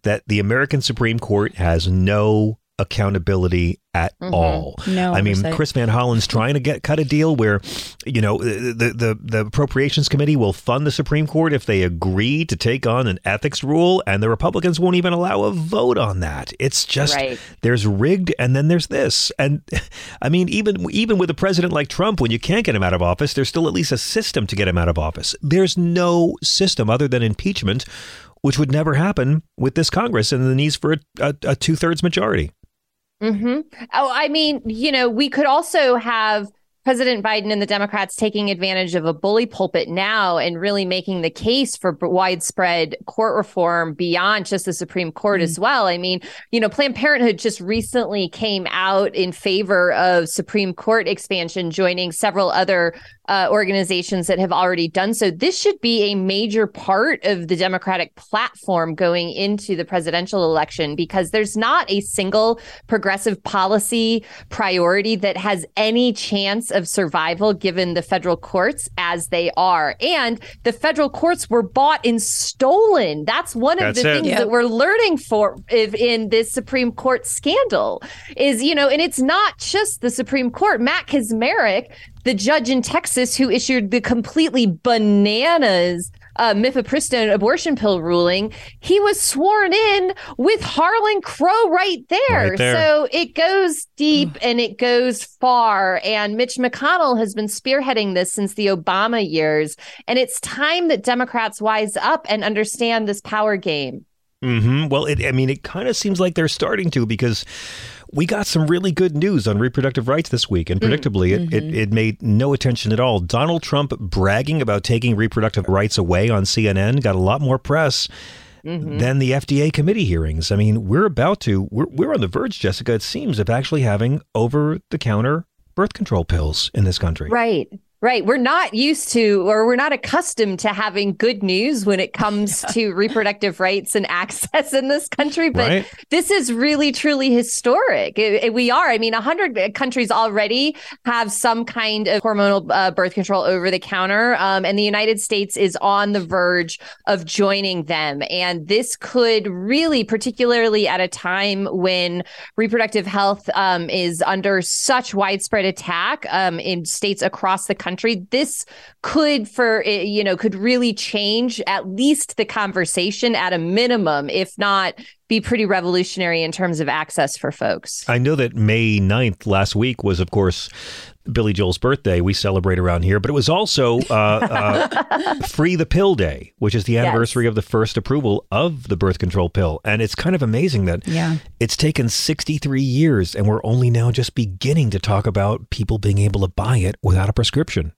that the American Supreme Court has no accountability at mm-hmm. all. No, I mean, percent. Chris Van Hollen's trying to get cut a deal where, you know, the, the the Appropriations Committee will fund the Supreme Court if they agree to take on an ethics rule, and the Republicans won't even allow a vote on that. It's just right. there's rigged, and then there's this. And I mean, even even with a president like Trump, when you can't get him out of office, there's still at least a system to get him out of office. There's no system other than impeachment, which would never happen with this Congress and the needs for a, a, a two-thirds majority. Mm-hmm. Oh, I mean, you know, we could also have President Biden and the Democrats taking advantage of a bully pulpit now and really making the case for widespread court reform beyond just the Supreme Court mm-hmm. as well. I mean, you know, Planned Parenthood just recently came out in favor of Supreme Court expansion, joining several other Uh, organizations that have already done so. This should be a major part of the Democratic platform going into the presidential election, because there's not a single progressive policy priority that has any chance of survival given the federal courts as they are. And the federal courts were bought and stolen. That's one of That's the it. things yeah. that we're learning for if, in this Supreme Court scandal is, you know, and it's not just the Supreme Court. Matt Kismerick, the judge in Texas who issued the completely bananas uh, mifepristone abortion pill ruling, he was sworn in with Harlan Crow right there. Right there. So it goes deep and it goes far. And Mitch McConnell has been spearheading this since the Obama years. And it's time that Democrats wise up and understand this power game. Mm-hmm. Well, it, I mean, it kind of seems like they're starting to, because we got some really good news on reproductive rights this week, and predictably, mm-hmm. it, it, it made no attention at all. Donald Trump bragging about taking reproductive rights away on C N N got a lot more press mm-hmm. than the F D A committee hearings. I mean, we're about to, we're, we're on the verge, Jessica, it seems, of actually having over-the-counter birth control pills in this country. Right. Right. We're not used to, or we're not accustomed to having good news when it comes yeah. to reproductive rights and access in this country. But right? this is really, truly historic. It, it, we are. I mean, one hundred countries already have some kind of hormonal uh, birth control over the counter. Um, and the United States is on the verge of joining them. And this could really, particularly at a time when reproductive health um, is under such widespread attack um, in states across the country. Country, this could for you know could really change at least the conversation at a minimum, if not be pretty revolutionary in terms of access for folks. I know that May ninth last week was, of course, Billy Joel's birthday. We celebrate around here, but it was also uh, uh, Free the Pill Day, which is the anniversary yes. of the first approval of the birth control pill. And it's kind of amazing that yeah. it's taken sixty-three years and we're only now just beginning to talk about people being able to buy it without a prescription.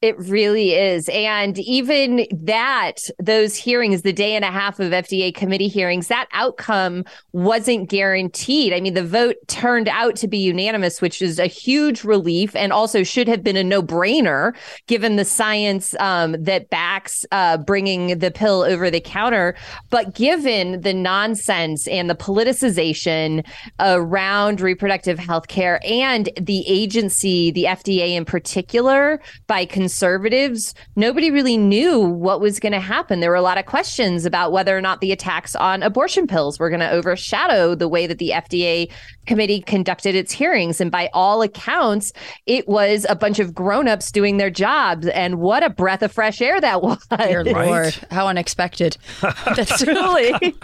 It really is. And even that, those hearings, the day and a half of F D A committee hearings, that outcome wasn't guaranteed. I mean, the vote turned out to be unanimous, which is a huge relief and also should have been a no-brainer, given the science um, that backs uh, bringing the pill over the counter. But given the nonsense and the politicization around reproductive health care and the agency, the F D A in particular, by conservatives, nobody really knew what was going to happen. There were a lot of questions about whether or not the attacks on abortion pills were going to overshadow the way that the F D A committee conducted its hearings. And by all accounts, it was a bunch of grown-ups doing their jobs. And what a breath of fresh air that was. Dear Lord, how unexpected. That's really.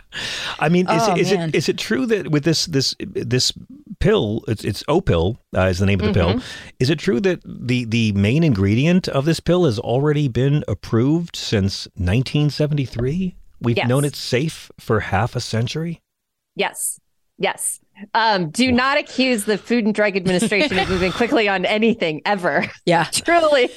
I mean, is, oh, is, it, is it true that with this this this pill, it's, it's O-pill uh, is the name of the mm-hmm. pill. Is it true that the, the main ingredient of this pill has already been approved since nineteen seventy-three? We've yes. known it's safe for half a century. Yes. Yes. Um, do not accuse the Food and Drug Administration of moving quickly on anything ever. Yeah, truly.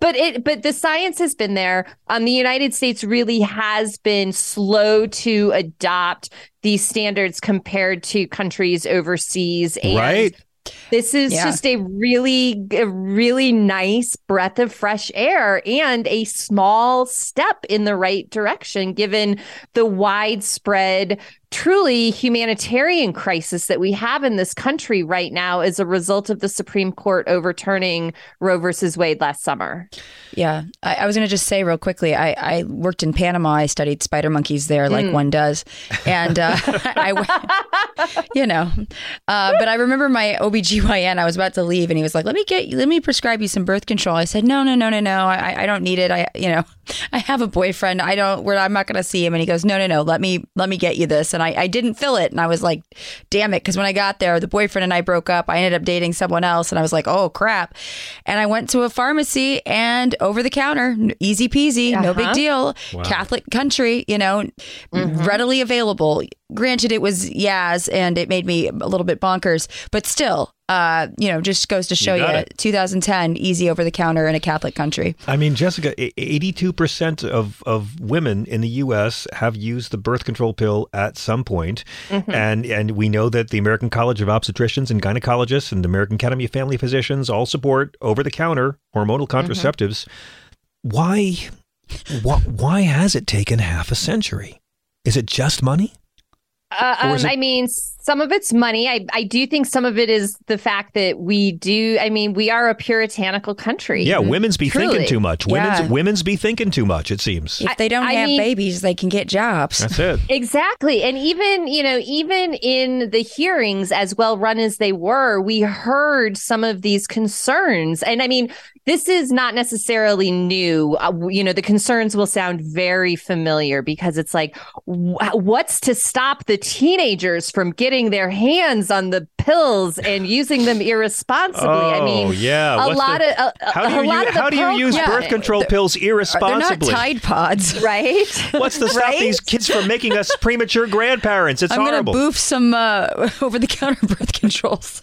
But it but the science has been there. Um, the United States really has been slow to adopt these standards compared to countries overseas. And right. This is yeah. just a really, a really nice breath of fresh air and a small step in the right direction, given the widespread, truly humanitarian crisis that we have in this country right now as a result of the Supreme Court overturning Roe versus Wade last summer. Yeah, I, I was going to just say real quickly, I, I worked in Panama. I studied spider monkeys there like mm. one does. And, uh, I, you know, uh, but I remember my O B G Y N, I was about to leave and he was like, let me get you, let me prescribe you some birth control. I said, no, no, no, no, no. I, I don't need it. I, you know, I have a boyfriend. I don't, we're, I'm not going to see him. And he goes, no, no, no, let me, let me get you this. And I, I didn't fill it. And I was like, damn it. Because when I got there, the boyfriend and I broke up. I ended up dating someone else. And I was like, oh, crap. And I went to a pharmacy and over the counter, easy peasy, uh-huh. no big deal. Wow. Catholic country, you know, mm-hmm. readily available. Granted, it was Yaz and it made me a little bit bonkers, but still, uh, you know, just goes to show you, you two thousand ten, easy over the counter in a Catholic country. I mean, Jessica, eighty-two percent of, of women in the U S have used the birth control pill at some point. Mm-hmm. And, and we know that the American College of Obstetricians and Gynecologists and the American Academy of Family Physicians all support over the counter hormonal contraceptives. Mm-hmm. Why, why, why has it taken half a century? Is it just money? Uh, um, I mean, some of it's money. I, I do think some of it is the fact that we do. I mean, we are a puritanical country. Yeah. Women's be Truly. thinking too much. Women's yeah. women's be thinking too much, it seems. If they don't I, have I mean, babies, they can get jobs. That's it. Exactly. And even, you know, even in the hearings, as well run as they were, we heard some of these concerns. And I mean, this is not necessarily new. Uh, you know, the concerns will sound very familiar because it's like, w- what's to stop the teenagers from getting their hands on the pills and using them irresponsibly? Oh, I mean, yeah. a lot the, of a, how do you, lot you, of how do you use yeah, birth control pills irresponsibly? They're not Tide Pods, right? What's to stop right? these kids from making us premature grandparents? It's I'm horrible. I'm going to boof some uh, over-the-counter birth controls.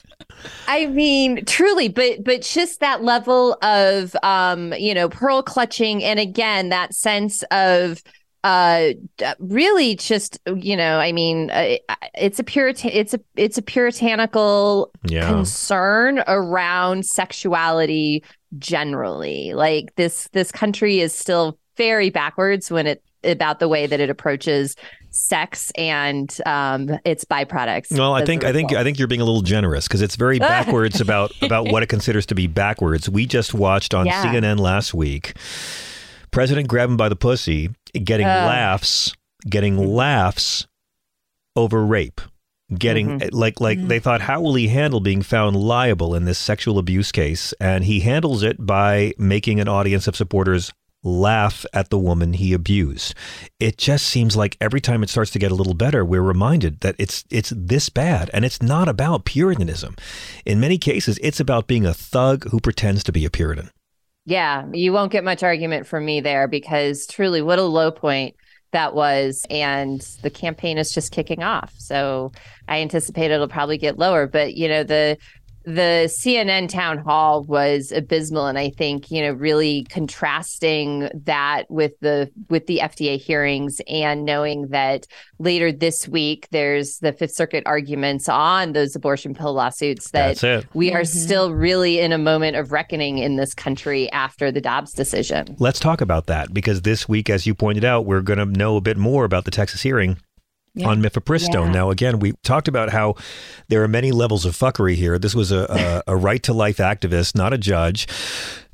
I mean, truly, but but just that level of, um, you know, pearl clutching. And again, that sense of uh, really just, you know, I mean, uh, it's a puritan, it's a it's a puritanical yeah. concern around sexuality generally. Like this, this country is still very backwards when it about the way that it approaches sex and um, its byproducts. Well, I think I think I think you're being a little generous because it's very backwards about about what it considers to be backwards. We just watched on yeah. C N N last week, President grabbing by the pussy, getting uh, laughs, getting mm-hmm. laughs over rape, getting mm-hmm. like like mm-hmm. they thought, how will he handle being found liable in this sexual abuse case? And he handles it by making an audience of supporters laugh at the woman he abused. It just seems like every time it starts to get a little better, we're reminded that it's it's this bad. And it's not about Puritanism. In many cases, it's about being a thug who pretends to be a Puritan. Yeah, you won't get much argument from me there because truly what a low point that was. And the campaign is just kicking off. So I anticipate it'll probably get lower. But, you know, the The C N N town hall was abysmal, and I think, you know, really contrasting that with the with the F D A hearings and knowing that later this week there's the Fifth Circuit arguments on those abortion pill lawsuits, that we are mm-hmm. still really in a moment of reckoning in this country after the Dobbs decision. Let's talk about that, because this week, as you pointed out, we're going to know a bit more about the Texas hearing. Yeah. On mifepristone. Yeah. Now, again, we talked about how there are many levels of fuckery here. This was a, a, a right to life activist, not a judge.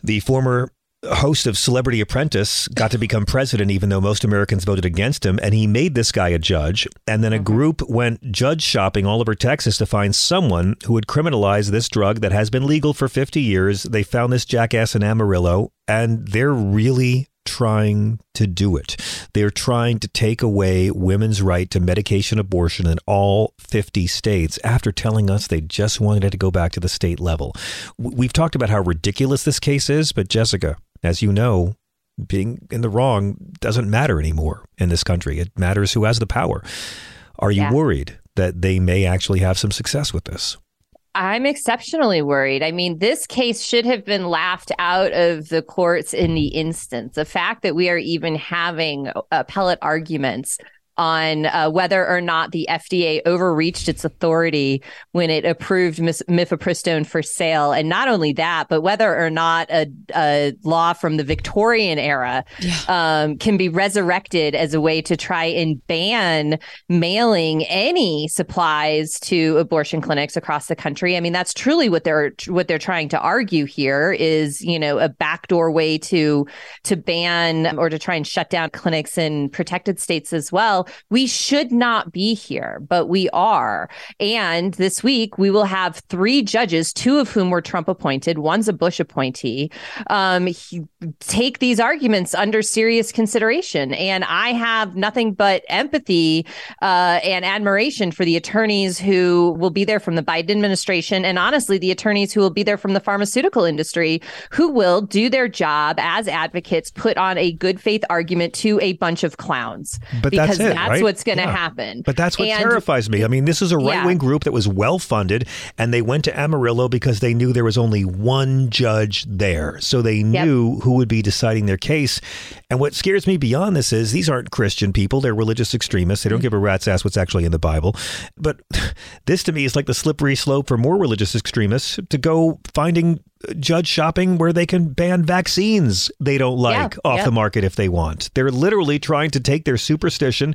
The former host of Celebrity Apprentice got to become president, even though most Americans voted against him. And he made this guy a judge. And then a group went judge shopping all over Texas to find someone who would criminalize this drug that has been legal for fifty years. They found this jackass in Amarillo, and they're really trying to do it. They're trying to take away women's right to medication abortion in all fifty states after telling us they just wanted it to go back to the state level. We've talked about how ridiculous this case is, but Jessica, as you know, being in the wrong doesn't matter anymore in this country. It matters who has the power. Are you yeah. worried that they may actually have some success with this? I'm exceptionally worried. I mean, this case should have been laughed out of the courts in the instance. The fact that we are even having appellate arguments on uh, whether or not the F D A overreached its authority when it approved mis- mifepristone for sale. And not only that, but whether or not a, a law from the Victorian era yeah. um, can be resurrected as a way to try and ban mailing any supplies to abortion clinics across the country. I mean, that's truly what they're what they're trying to argue here is, you know, a backdoor way to to ban or to try and shut down clinics in protected states as well. We should not be here, but we are. And this week, we will have three judges, two of whom were Trump appointed. One's a Bush appointee. Um, he, take these arguments under serious consideration. And I have nothing but empathy uh, and admiration for the attorneys who will be there from the Biden administration. And honestly, the attorneys who will be there from the pharmaceutical industry, who will do their job as advocates, put on a good faith argument to a bunch of clowns. But because that's It, that's right? what's going to yeah. happen. But that's what and, terrifies me. I mean, this is a right wing yeah. group that was well funded, and they went to Amarillo because they knew there was only one judge there. So they yep. knew who would be deciding their case. And what scares me beyond this is these aren't Christian people. They're religious extremists. They don't mm-hmm. give a rat's ass what's actually in the Bible. But this to me is like the slippery slope for more religious extremists to go finding judge shopping where they can ban vaccines they don't like yeah, off yeah. the market if they want. They're literally trying to take their superstition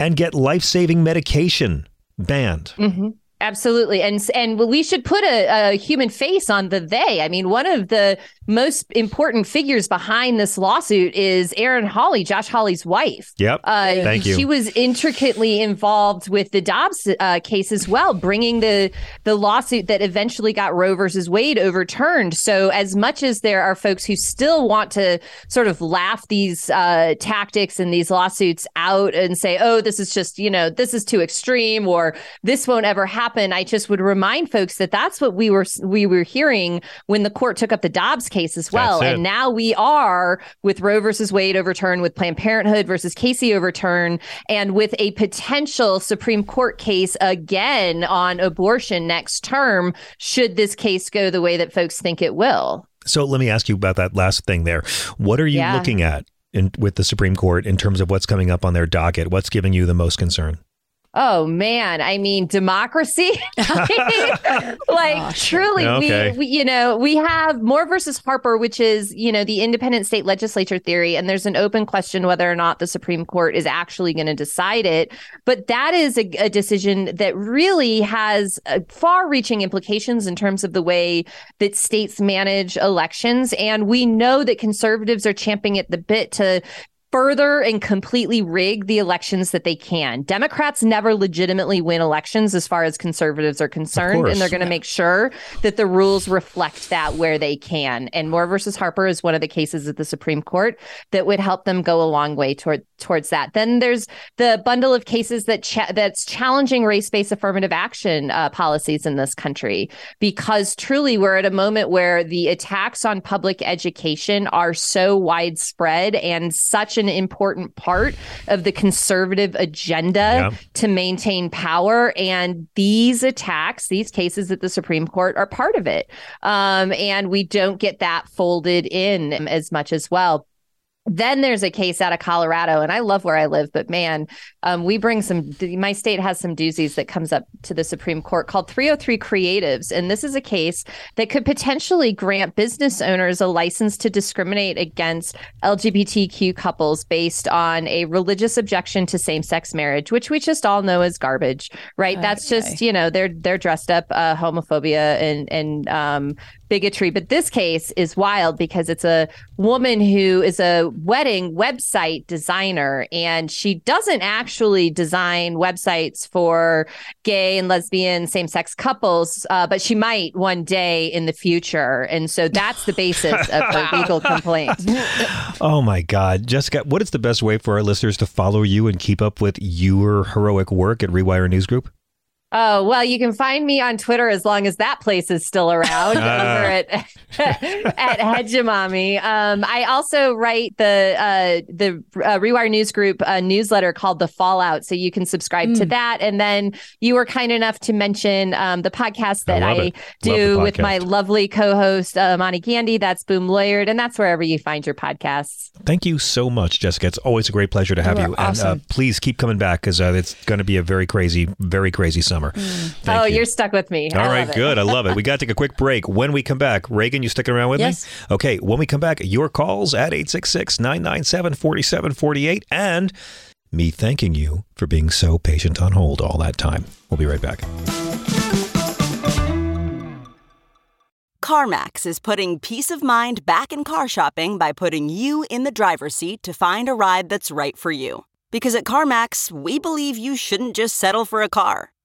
and get life-saving medication banned. Mm-hmm. Absolutely. And and we should put a, a human face on the they. I mean, one of the most important figures behind this lawsuit is Erin Hawley, Josh Hawley's wife. Yep. Uh, Thank you. She was intricately involved with the Dobbs uh, case as well, bringing the the lawsuit that eventually got Roe versus Wade overturned. So as much as there are folks who still want to sort of laugh these uh, tactics and these lawsuits out and say, oh, this is just, you know, this is too extreme, or this won't ever happen. I just would remind folks that that's what we were we were hearing when the court took up the Dobbs case as well. And now we are with Roe versus Wade overturned, with Planned Parenthood versus Casey overturned, and with a potential Supreme Court case again on abortion next term, should this case go the way that folks think it will. So let me ask you about that last thing there. What are you yeah. looking at in, with the Supreme Court in terms of what's coming up on their docket? What's giving you the most concern? Oh, man. I mean, democracy. like, oh, truly, okay. we, we, you know, we have Moore versus Harper, which is, you know, the independent state legislature theory. And there's an open question whether or not the Supreme Court is actually going to decide it. But that is a, a decision that really has uh, far reaching implications in terms of the way that states manage elections. And we know that conservatives are champing at the bit to further and completely rig the elections that they can. Democrats never legitimately win elections as far as conservatives are concerned, and they're going to yeah. make sure that the rules reflect that where they can. And Moore versus Harper is one of the cases at the Supreme Court that would help them go a long way toward towards that. Then there's the bundle of cases that cha- that's challenging race-based affirmative action uh, policies in this country, because truly we're at a moment where the attacks on public education are so widespread and such an an important part of the conservative agenda yeah. to maintain power. And these attacks, these cases at the Supreme Court are part of it. Um, and we don't get that folded in as much as well. Then there's a case out of Colorado, and I love where I live, but man, um, we bring some, my state has some doozies that comes up to the Supreme Court, called three oh three Creatives. And this is a case that could potentially grant business owners a license to discriminate against L G B T Q couples based on a religious objection to same-sex marriage, which we just all know is garbage, right? Okay. That's just, you know, they're they're dressed up uh, homophobia and, and um, bigotry. But this case is wild because it's a woman who is a wedding website designer, and she doesn't actually design websites for gay and lesbian same-sex couples, uh, but she might one day in the future. And so that's the basis of her legal complaint. Oh my God. Jessica, what is the best way for our listeners to follow you and keep up with your heroic work at Rewire News Group? Oh, well, you can find me on Twitter as long as that place is still around uh. over at, at Hegemony. Um, I also write the uh, the uh, Rewire News Group uh, newsletter called The Fallout, so you can subscribe mm. to that. And then you were kind enough to mention um, the podcast that I, I do with my lovely co-host, uh, Monty Gandy. That's Boom Lawyered, and that's wherever you find your podcasts. Thank you so much, Jessica. It's always a great pleasure to have you. you. Awesome. And uh, please keep coming back, because uh, it's going to be a very crazy, very crazy summer. Mm. Oh, you. you're stuck with me. All I right, good. I love it. We got to take a quick break. When we come back, Reagan, you sticking around with yes. me? Okay. When we come back, your calls at eight six six, nine nine seven, four seven four eight and me thanking you for being so patient on hold all that time. We'll be right back. CarMax is putting peace of mind back in car shopping by putting you in the driver's seat to find a ride that's right for you. Because at CarMax, we believe you shouldn't just settle for a car.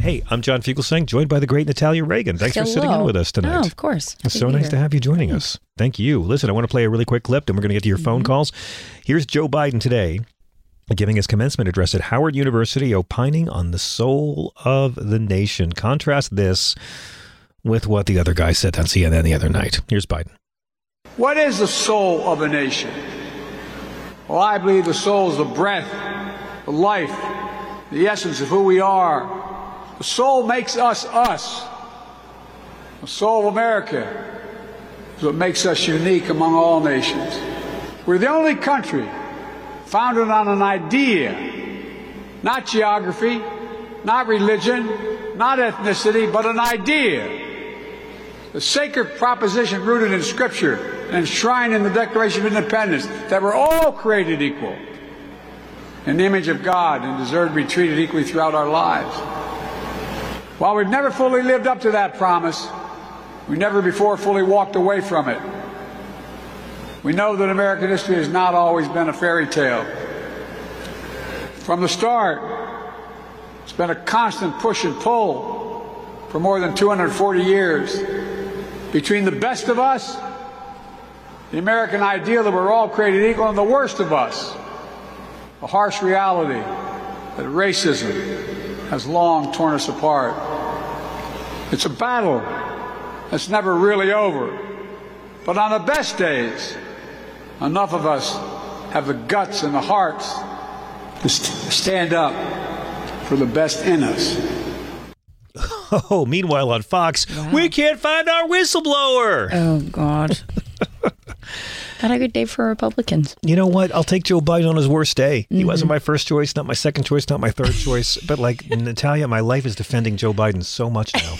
Hey, I'm John Fugelsang, joined by the great Natalia Reagan. Thanks Hello. for sitting in with us tonight. Oh, of course. Happy it's so to nice here. to have you joining Thanks. us. Thank you. Listen, I want to play a really quick clip, and we're going to get to your mm-hmm. phone calls. Here's Joe Biden today giving his commencement address at Howard University, opining on the soul of the nation. Contrast this with what the other guy said on C N N the other night. Here's Biden. What is the soul of a nation? Well, I believe the soul is the breath, the life, the essence of who we are. The soul makes us us. The soul of America is what makes us unique among all nations. We're the only country founded on an idea, not geography, not religion, not ethnicity, but an idea. The sacred proposition rooted in Scripture and enshrined in the Declaration of Independence that we're all created equal in the image of God and deserve to be treated equally throughout our lives. While we've never fully lived up to that promise, we never before fully walked away from it. We know that American history has not always been a fairy tale. From the start, it's been a constant push and pull for more than two hundred forty years between the best of us, the American ideal that we're all created equal, and the worst of us, a harsh reality that racism has long torn us apart. It's a battle that's never really over. But on the best days, enough of us have the guts and the hearts to st- stand up for the best in us. Oh, meanwhile on Fox, wow. We can't find our whistleblower. Oh, God. Not a good day for Republicans. You know what? I'll take Joe Biden on his worst day. Mm-hmm. He wasn't my first choice, not my second choice, not my third choice. But like, Natalia, my life is defending Joe Biden so much now.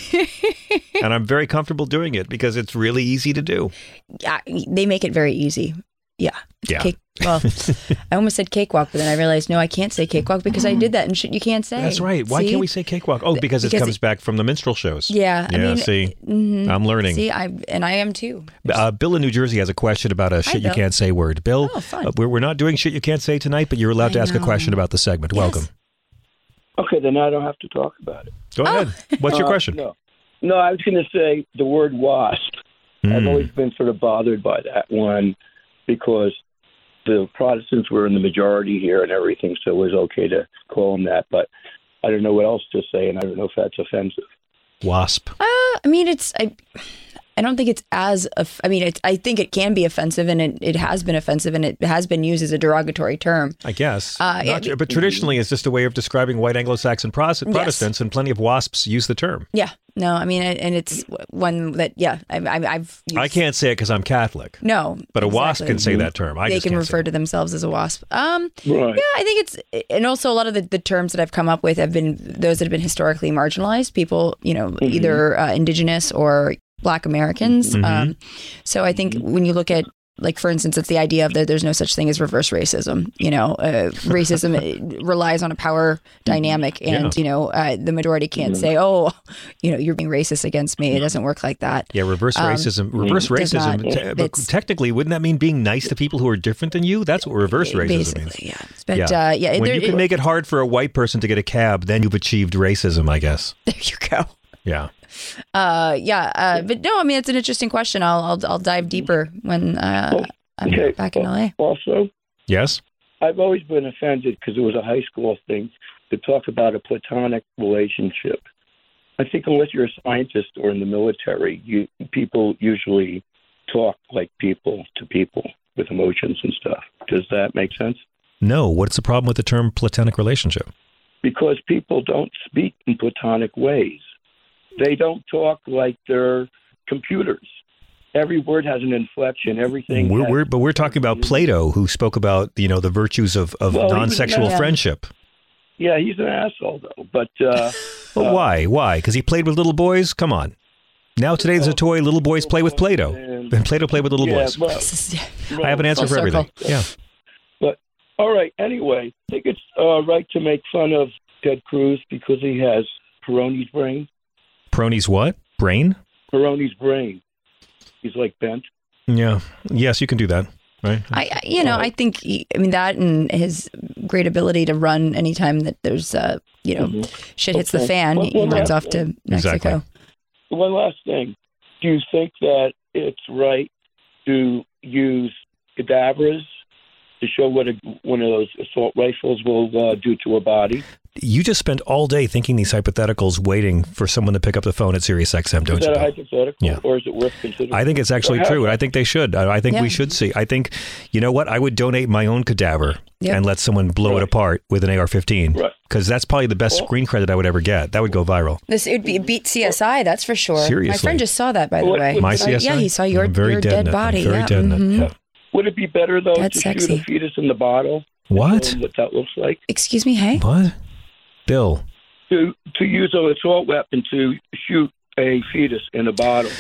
And I'm very comfortable doing it because it's really easy to do. Yeah, they make it very easy. Yeah. Yeah. Cake, well, I almost said cakewalk, but then I realized, no, I can't say cakewalk because I did that and shit you can't say. That's right. Why see? Can't we say cakewalk? Oh, because, because it comes it, back from the minstrel shows. Yeah. Yeah, I mean, see, mm-hmm. I'm learning. See, I and I am too. Uh, Bill in New Jersey has a question about a shit Hi, you Bill. Can't say word. Bill, oh, fun. Uh, we're, we're not doing shit you can't say tonight, but you're allowed I to ask know. A question about the segment. Yes. Welcome. Okay, then I don't have to talk about it. Go oh. ahead. What's your question? Uh, no. no, I was going to say the word wasp. Mm. I've always been sort of bothered by that one. Because the Protestants were in the majority here and everything, so it was okay to call them that. But I don't know what else to say, and I don't know if that's offensive. Wasp. Uh, I mean, it's I. I don't think it's as. I mean, it, I think it can be offensive, and it, it has been offensive, and it has been used as a derogatory term. I guess. Uh, Not, it, but traditionally, it's just a way of describing white Anglo-Saxon Protestants, yes. And plenty of WASPs use the term. Yeah. No, I mean, and it's one that, yeah, I, I, I've used. I can't say it because I'm Catholic. No. But a exactly. WASP can say that term. I They just can refer to themselves as a WASP. Um, right. Yeah, I think it's, and also a lot of the, the terms that I've come up with have been those that have been historically marginalized, people, you know, mm-hmm. either uh, indigenous or Black Americans. Mm-hmm. Um, so I think when you look at, like, for instance, it's the idea of that there's no such thing as reverse racism. You know, uh, racism relies on a power dynamic, and, yeah. you know, uh, the majority can't mm-hmm. say, oh, you know, you're being racist against me. It doesn't work like that. Yeah, reverse um, racism. Reverse racism. Not, te- but technically, wouldn't that mean being nice to people who are different than you? That's what reverse racism means. Yeah. But, yeah. Uh, yeah, when there, you can it, make it hard for a white person to get a cab, then you've achieved racism, I guess. There you go. Yeah. Uh, yeah. Uh, but no, I mean, it's an interesting question. I'll I'll, I'll dive deeper when uh, well, I'm okay. back in L A. Also, yes, I've always been offended because it was a high school thing to talk about a platonic relationship. I think unless you're a scientist or in the military, you people usually talk like people to people with emotions and stuff. Does that make sense? No. What's the problem with the term platonic relationship? Because people don't speak in platonic ways. They don't talk like they're computers. Every word has an inflection. Everything. We're, has, we're, but we're talking about Plato, who spoke about, you know, the virtues of, of well, non-sexual an, yeah. friendship. Yeah, he's an asshole, though. But, uh, but uh, why? Why? Because he played with little boys? Come on. Now today is a toy. Little boys play with Plato. And, and Plato played with little yeah, boys. Well, I have an answer for everything. Circle. Yeah. But all right. Anyway, I think it's uh, right to make fun of Ted Cruz because he has Peroni's brain. Peroni's what? Brain? Peroni's brain. He's like bent. Yeah. Yes, you can do that. Right. I, you know, I think, he, I mean, that and his great ability to run anytime that there's, uh, you know, mm-hmm. shit hits okay. the fan, well, he runs off thing. to Mexico. Exactly. One last thing. Do you think that it's right to use cadavers to show what a, one of those assault rifles will uh, do to a body? You just spent all day thinking these hypotheticals, waiting for someone to pick up the phone at Sirius X M, don't you? Is that a hypothetical, yeah. or is it worth considering? I think it's actually true. I think they should. I think yeah. we should see. I think, you know what? I would donate my own cadaver yep. and let someone blow right. it apart with an A R fifteen. Right. Because that's probably the best well, screen credit I would ever get. That would go viral. This it would be beat C S I, that's for sure. Seriously. My friend just saw that, by the way. My C S I? Yeah, he saw your, your dead, dead body. Very yeah. dead mm-hmm. yeah. Would it be better, though, that's to sexy. Shoot a fetus in the bottle? What? What that looks like? Excuse me, hey? What? Bill. To to use an assault weapon to shoot a fetus in a bottle.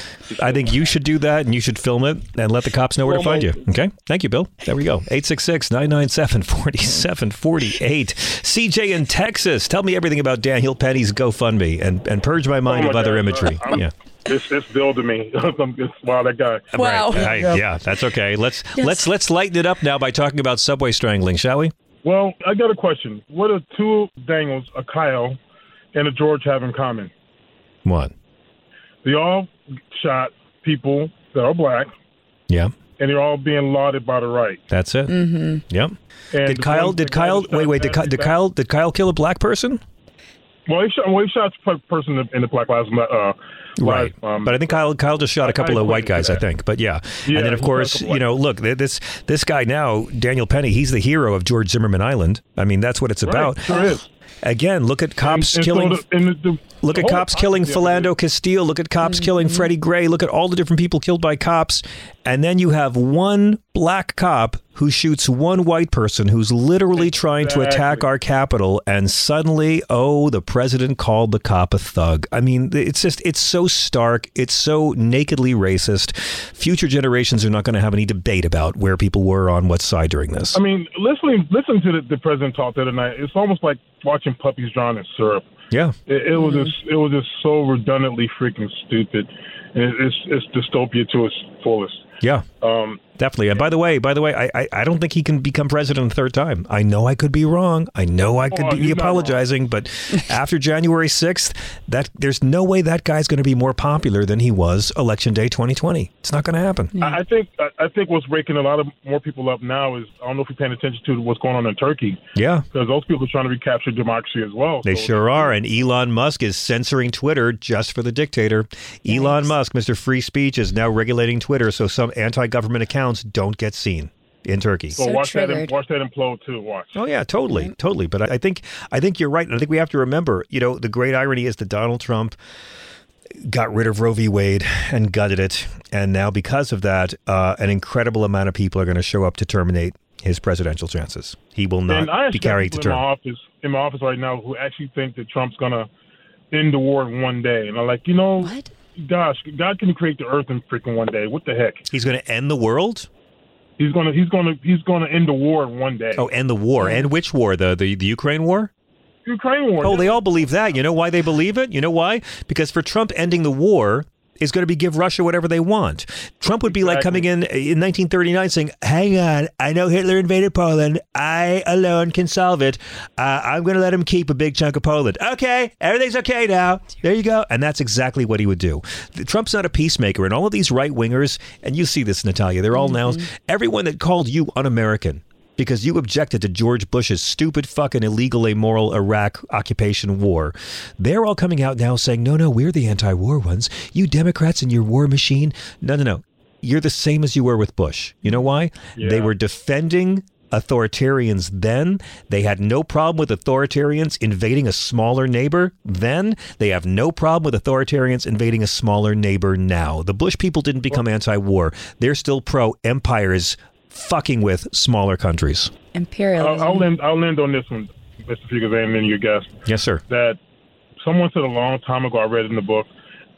I think you should do that, and you should film it and let the cops know where well, to find maybe. you. Okay. Thank you, Bill. There we go. eight six six, nine nine seven, four seven four eight. C J in Texas, tell me everything about Daniel Penny's GoFundMe and, and purge my mind oh my of other God. imagery. Uh, yeah. It's, it's Bill to me. I'm just, wow, that guy. Wow. Right. I, yeah. yeah, that's okay. Let's yes. let's let's lighten it up now by talking about subway strangling, shall we? Well, I got a question. What are two Daniels, a Kyle, and a George have in common? What? They all shot people that are black. Yeah. And they're all being lauded by the right. That's it. Mm-hmm. Yep. And did Kyle? Did Kyle? Wait, wait. Did, did Kyle? Did Kyle kill a black person? Well, he shot. Well, he shot a person in the Black Lives Matter. Uh, Right. Um, but I think Kyle Kyle just shot a couple I, I of white guys, I think. But yeah. yeah. And then, of course, you know, look, this this guy now, Daniel Penny, he's the hero of George Zimmerman Island. I mean, that's what it's right. about. Sure is. Again, look at cops and, and killing. So the, the, the look at cops time, killing yeah, Philando Castile. Look at cops mm-hmm. killing Freddie Gray. Look at all the different people killed by cops. And then you have one black cop who shoots one white person who's literally exactly. trying to attack our Capitol. And suddenly, oh, the president called the cop a thug. I mean, it's just it's so stark. It's so nakedly racist. Future generations are not going to have any debate about where people were on what side during this. I mean, listening, listening to the, the president talk the other night, it's almost like watching puppies drown in syrup. Yeah, it, it was just it was just so redundantly freaking stupid. It, it's it's dystopia to its fullest. Yeah, um, definitely. And by the way, by the way, I, I, I don't think he can become president a third time. I know I could be wrong. I know I could oh, be apologizing, but after January sixth, that there's no way that guy's going to be more popular than he was Election Day twenty twenty. It's not going to happen. Yeah. I think I think what's waking a lot of more people up now is I don't know if you're paying attention to what's going on in Turkey. Yeah, because those people are trying to recapture democracy as well. They so. sure are. And Elon Musk is censoring Twitter just for the dictator. Yes. Elon Musk, Mister Free Speech, is now regulating Twitter so some anti-government accounts don't get seen in Turkey. So, so watch triggered. that watch that implode too. Watch. Oh yeah, totally, mm-hmm. totally. But I, I think I think you're right, and I think we have to remember. You know, the great irony is that Donald Trump got rid of Roe v. Wade and gutted it, and now because of that, uh, an incredible amount of people are going to show up to terminate his presidential chances. He will not be carried to term. In my office, in my office right now, who actually think that Trump's going to end the war in one day, and I'm like, you know what? Gosh, God can create the earth in freaking one day. What the heck? He's going to end the world? He's going to he's going to he's going to end the war in one day. Oh, end the war. And which war? The the, the Ukraine war? Ukraine war. Oh, they all believe that. You know why they believe it? You know why? Because for Trump, ending the war is going to be give Russia whatever they want. Trump would be exactly. like coming in in nineteen thirty-nine saying, hang on, I know Hitler invaded Poland. I alone can solve it. Uh, I'm going to let him keep a big chunk of Poland. Okay, everything's okay now. There you go. And that's exactly what he would do. Trump's not a peacemaker. And all of these right wingers, and you see this, Natalia, they're all mm-hmm. now, everyone that called you un-American because you objected to George Bush's stupid, fucking, illegal, amoral Iraq occupation war. They're all coming out now saying, no, no, we're the anti-war ones. You Democrats and your war machine. No, no, no. You're the same as you were with Bush. You know why? Yeah. They were defending authoritarians then. They had no problem with authoritarians invading a smaller neighbor then. They have no problem with authoritarians invading a smaller neighbor now. The Bush people didn't become anti-war. They're still pro-empires fucking with smaller countries. Imperialism. I'll, I'll, end, I'll end on this one, Mister Fugelsang, and then your guest. Yes, sir. That someone said a long time ago, I read in the book,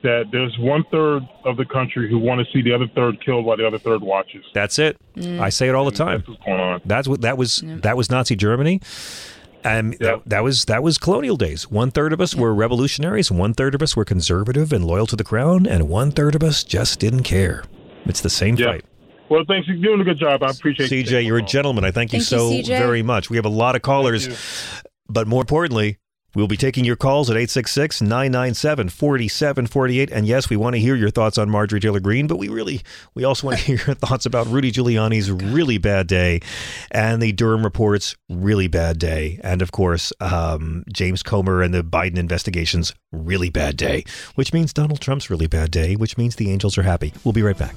that there's one third of the country who want to see the other third killed while the other third watches. That's it. Mm. I say it all the time. That's what's going on. That's what that was. Yeah. That was Nazi Germany. And yep. that, that was that was colonial days. One third of us were revolutionaries. One third of us were conservative and loyal to the crown. And one third of us just didn't care. It's the same yep. fight. Well, thanks. You're doing a good job. I appreciate it. C J, you're a gentleman. I thank you so very much. We have a lot of callers, but more importantly, we'll be taking your calls at eight six six, nine nine seven, four seven four eight. And yes, we want to hear your thoughts on Marjorie Taylor Greene, but we really, we also want to hear your thoughts about Rudy Giuliani's really bad day and the Durham Report's really bad day. And of course, um, James Comer and the Biden investigation's really bad day, which means Donald Trump's really bad day, which means the angels are happy. We'll be right back.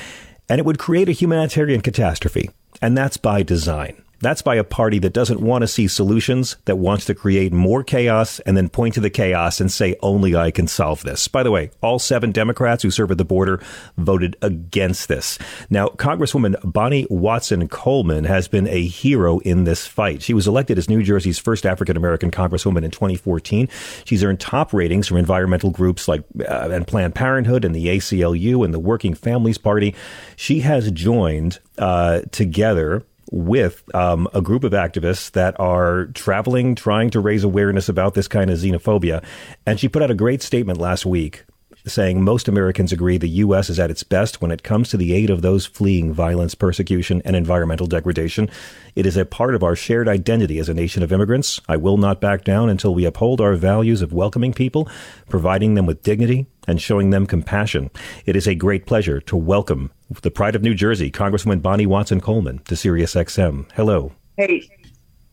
And it would create a humanitarian catastrophe. And that's by design. That's by a party that doesn't want to see solutions, that wants to create more chaos and then point to the chaos and say, only I can solve this. By the way, all seven Democrats who serve at the border voted against this. Now, Congresswoman Bonnie Watson Coleman has been a hero in this fight. She was elected as New Jersey's first African-American Congresswoman in twenty fourteen. She's earned top ratings from environmental groups like uh, and Planned Parenthood and the A C L U and the Working Families Party. She has joined uh, together with um, a group of activists that are traveling, trying to raise awareness about this kind of xenophobia. And she put out a great statement last week saying most Americans agree the U S is at its best when it comes to the aid of those fleeing violence, persecution, and environmental degradation. It is a part of our shared identity as a nation of immigrants. I will not back down until we uphold our values of welcoming people, providing them with dignity, and showing them compassion. It is a great pleasure to welcome the pride of New Jersey, Congresswoman Bonnie Watson Coleman, to Sirius X M. Hello. Hey,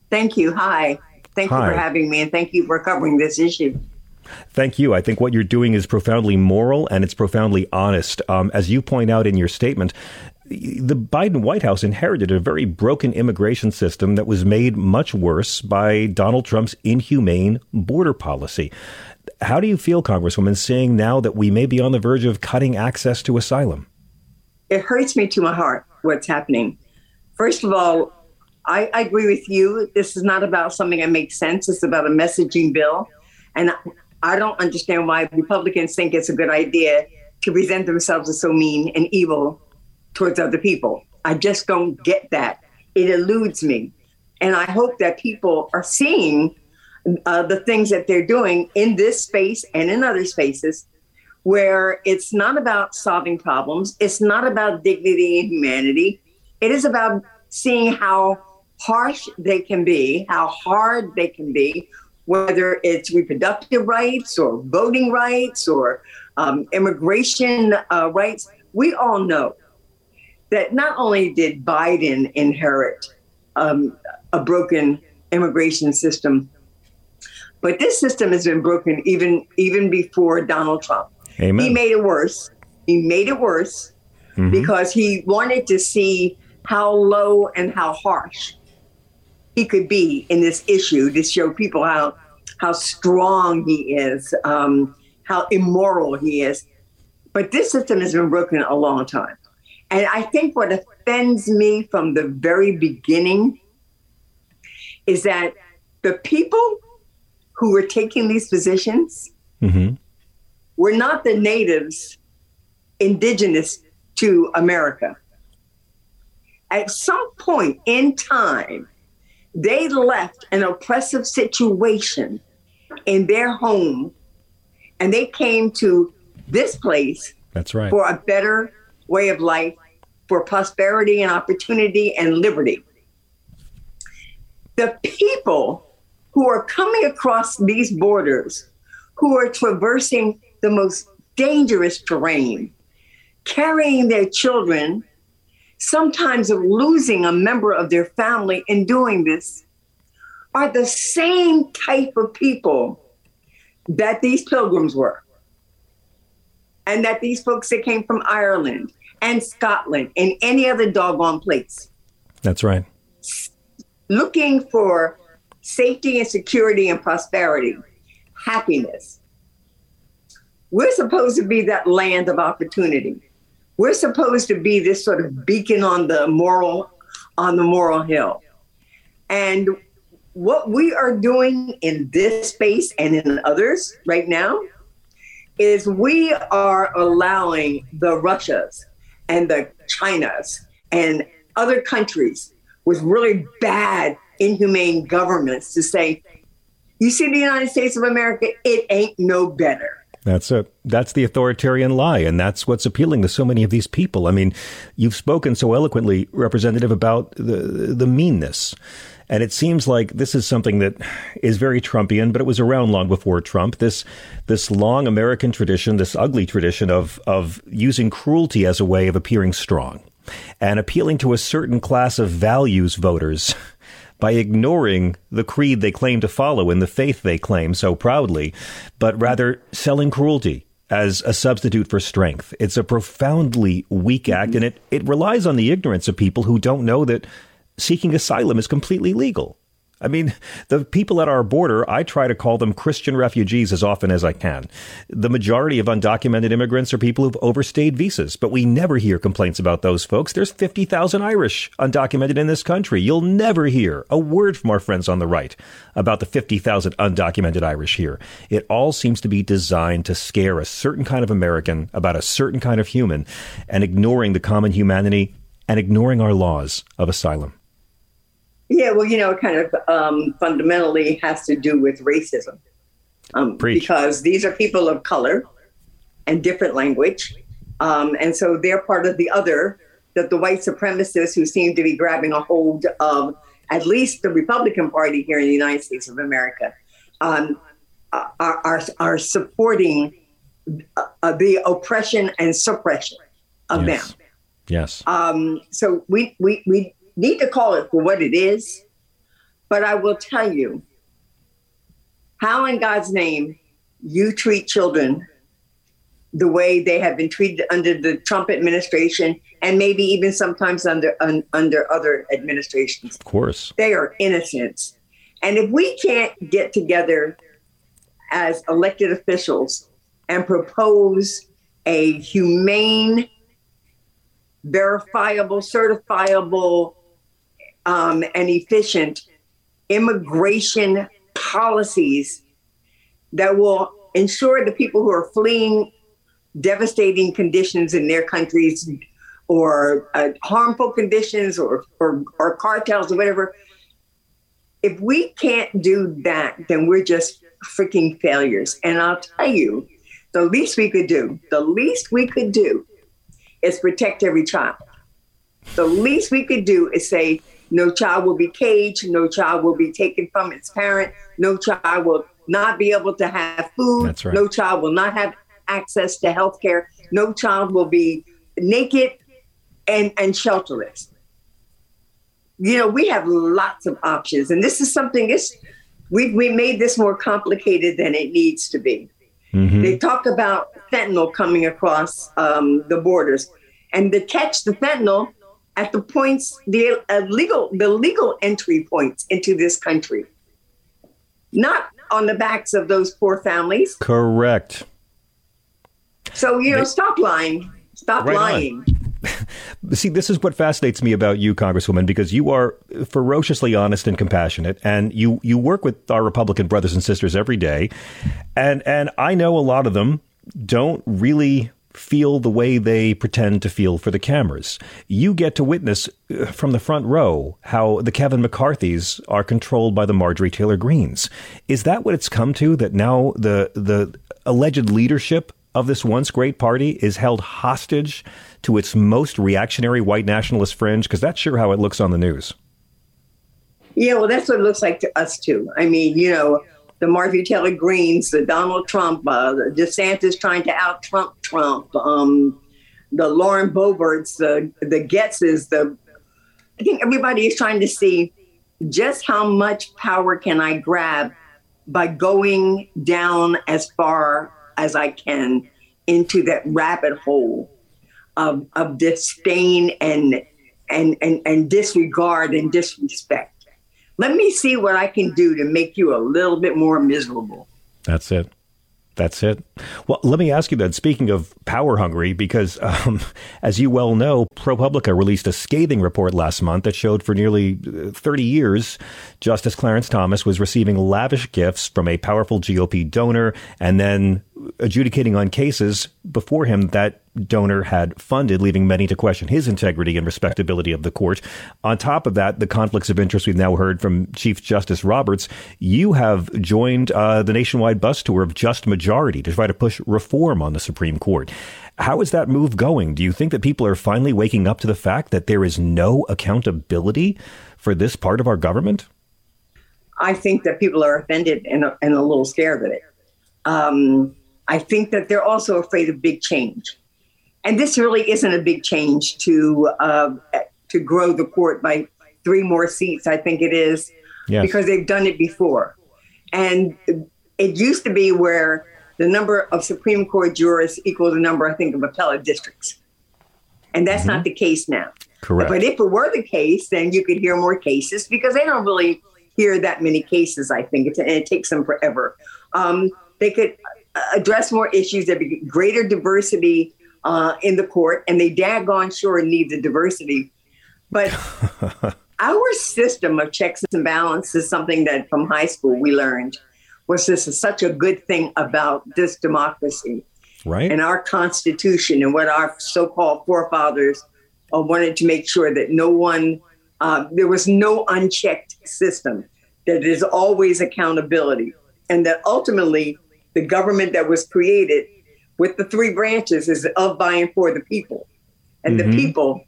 thank you. Hi. Thank Hi. you for having me, and thank you for covering this issue. Thank you. I think what you're doing is profoundly moral and it's profoundly honest. Um, as you point out in your statement, the Biden White House inherited a very broken immigration system that was made much worse by Donald Trump's inhumane border policy. How do you feel, Congresswoman, seeing now that we may be on the verge of cutting access to asylum? It hurts me to my heart what's happening. First of all, I, I agree with you. This is not about something that makes sense. It's about a messaging bill. And I, I don't understand why Republicans think it's a good idea to present themselves as so mean and evil towards other people. I just don't get that. It eludes me. And I hope that people are seeing uh, the things that they're doing in this space and in other spaces where it's not about solving problems. It's not about dignity and humanity. It is about seeing how harsh they can be, how hard they can be, whether it's reproductive rights or voting rights or um, immigration uh, rights. We all know that not only did Biden inherit um, a broken immigration system, but this system has been broken even even before Donald Trump. Amen. He made it worse. He made it worse mm-hmm. because he wanted to see how low and how harsh he could be in this issue to show people how how strong he is, um, how immoral he is. But this system has been broken a long time. And I think what offends me from the very beginning is that the people who were taking these positions mm-hmm. were not the natives indigenous to America. At some point in time, they left an oppressive situation in their home and they came to this place That's right. for a better way of life, for prosperity and opportunity and liberty. The people who are coming across these borders, who are traversing the most dangerous terrain, carrying their children, sometimes of losing a member of their family in doing this, are the same type of people that these pilgrims were. And that these folks that came from Ireland and Scotland and any other doggone place. That's right. Looking for safety and security and prosperity, happiness. We're supposed to be that land of opportunity. We're supposed to be this sort of beacon on the moral, on the moral hill. And what we are doing in this space and in others right now is we are allowing the Russias and the Chinas and other countries with really bad, inhumane governments to say, you see the United States of America, it ain't no better. That's it. That's the authoritarian lie. And that's what's appealing to so many of these people. I mean, you've spoken so eloquently, Representative, about the the meanness. And it seems like this is something that is very Trumpian, but it was around long before Trump. This this long American tradition, this ugly tradition of of using cruelty as a way of appearing strong and appealing to a certain class of values voters by ignoring the creed they claim to follow and the faith they claim so proudly, but rather selling cruelty as a substitute for strength. It's a profoundly weak act, and it, it relies on the ignorance of people who don't know that seeking asylum is completely legal. I mean, the people at our border, I try to call them Christian refugees as often as I can. The majority of undocumented immigrants are people who've overstayed visas, but we never hear complaints about those folks. There's fifty thousand Irish undocumented in this country. You'll never hear a word from our friends on the right about the fifty thousand undocumented Irish here. It all seems to be designed to scare a certain kind of American about a certain kind of human and ignoring the common humanity and ignoring our laws of asylum. Yeah, well, you know, it kind of um, fundamentally has to do with racism um, because these are people of color and different language. Um, and so they're part of the other that the white supremacists who seem to be grabbing a hold of at least the Republican Party here in the United States of America um, are, are, are supporting uh, the oppression and suppression of yes. them. Yes. Um, so we, we, we, need to call it for what it is, but I will tell you how in God's name you treat children the way they have been treated under the Trump administration and maybe even sometimes under un, under other administrations. Of course. They are innocents. And if we can't get together as elected officials and propose a humane, verifiable, certifiable, Um, and efficient immigration policies that will ensure the people who are fleeing devastating conditions in their countries or uh, harmful conditions or, or, or cartels or whatever. If we can't do that, then we're just freaking failures. And I'll tell you, the least we could do, the least we could do is protect every child. The least we could do is say, no child will be caged. No child will be taken from its parent. No child will not be able to have food. That's right. No child will not have access to health care. No child will be naked and, and shelterless. You know, we have lots of options. And this is something, it's, we we made this more complicated than it needs to be. Mm-hmm. They talk about fentanyl coming across um, the borders. And to catch the fentanyl, at the points, the legal, the legal entry points into this country, not on the backs of those poor families. Correct. So, you know, they, stop lying. Stop right lying. On. See, this is what fascinates me about you, Congresswoman, because you are ferociously honest and compassionate, and you, you work with our Republican brothers and sisters every day. And, and I know a lot of them don't really feel the way they pretend to feel for the cameras. You get to witness from the front row how the Kevin McCarthys are controlled by the Marjorie Taylor Greens. Is that what it's come to, that now the the alleged leadership of this once great party is held hostage to its most reactionary white nationalist fringe? Because that's sure how it looks on the news. Yeah, well, that's what it looks like to us, too. I mean, you know, the Marjorie Taylor Greens, the Donald Trump, uh, the DeSantis trying to out Trump Trump, um, the Lauren Boeberts, the, the Getzes, the I think everybody is trying to see just how much power can I grab by going down as far as I can into that rabbit hole of, of disdain and, and, and, and disregard and disrespect. Let me see what I can do to make you a little bit more miserable. That's it. That's it. Well, let me ask you then, speaking of power hungry, because um, as you well know, ProPublica released a scathing report last month that showed for nearly thirty years, Justice Clarence Thomas was receiving lavish gifts from a powerful G O P donor and then adjudicating on cases before him that donor had funded, leaving many to question his integrity and respectability of the court. On top of that, the conflicts of interest we've now heard from Chief Justice Roberts. You have joined uh, the nationwide bus tour of Just Majority to try to push reform on the Supreme Court. How is that move going? Do you think that people are finally waking up to the fact that there is no accountability for this part of our government? I think that people are offended and, and a little scared of it. Um, I think that they're also afraid of big change. And this really isn't a big change to uh, to grow the court by three more seats, I think it is, yes. Because they've done it before. And it used to be where the number of Supreme Court jurors equals the number, I think, of appellate districts. And that's mm-hmm. not the case now. Correct. But if it were the case, then you could hear more cases because they don't really hear that many cases, I think, and it takes them forever. Um, they could address more issues. There'd be greater diversity Uh, in the court, and they daggone sure need the diversity. But our system of checks and balances is something that from high school we learned was this is such a good thing about this democracy, right? And our Constitution and what our so-called forefathers uh, wanted to make sure that no one, uh, there was no unchecked system, that there's always accountability, and that ultimately the government that was created with the three branches is of, by, and for the people. And mm-hmm. the people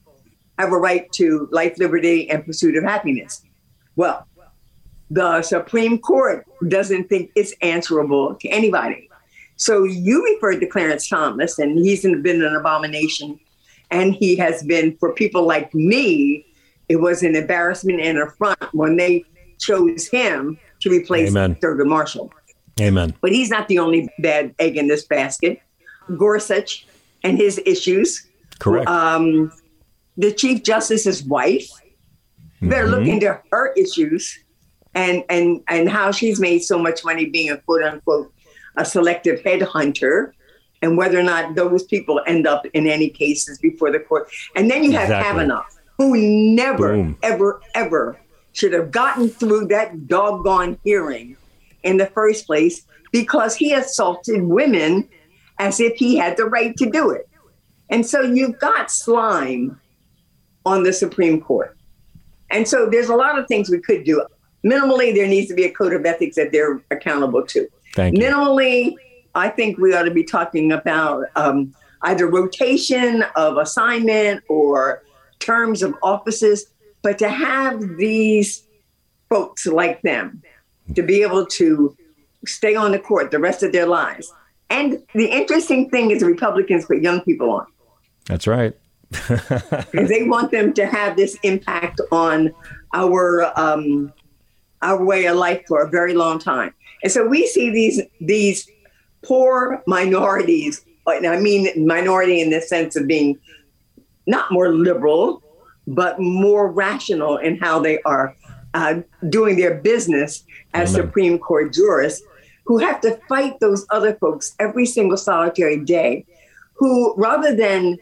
have a right to life, liberty, and pursuit of happiness. Well, the Supreme Court doesn't think it's answerable to anybody. So you referred to Clarence Thomas, and he's been an abomination. And he has been, for people like me, it was an embarrassment and an affront when they chose him to replace Amen. Thurgood Marshall. Amen. But he's not the only bad egg in this basket. Gorsuch and his issues. Correct. Um, the Chief Justice's wife. Mm-hmm. They're looking to her issues and, and, and how she's made so much money being a quote unquote a selective headhunter and whether or not those people end up in any cases before the court. And then you have exactly. Kavanaugh, who never, Boom. ever, ever should have gotten through that doggone hearing in the first place because he assaulted women as if he had the right to do it. And so you've got slime on the Supreme Court. And so there's a lot of things we could do. Minimally, there needs to be a code of ethics that they're accountable to. Thank you. Minimally, I think we ought to be talking about um, either rotation of assignment or terms of offices, but to have these folks like them to be able to stay on the court the rest of their lives. And the interesting thing is Republicans put young people on. That's right. Because they want them to have this impact on our um, our way of life for a very long time. And so we see these these poor minorities, and I mean minority in the sense of being not more liberal, but more rational in how they are uh, doing their business as Amen. Supreme Court jurists, who have to fight those other folks every single solitary day, who rather than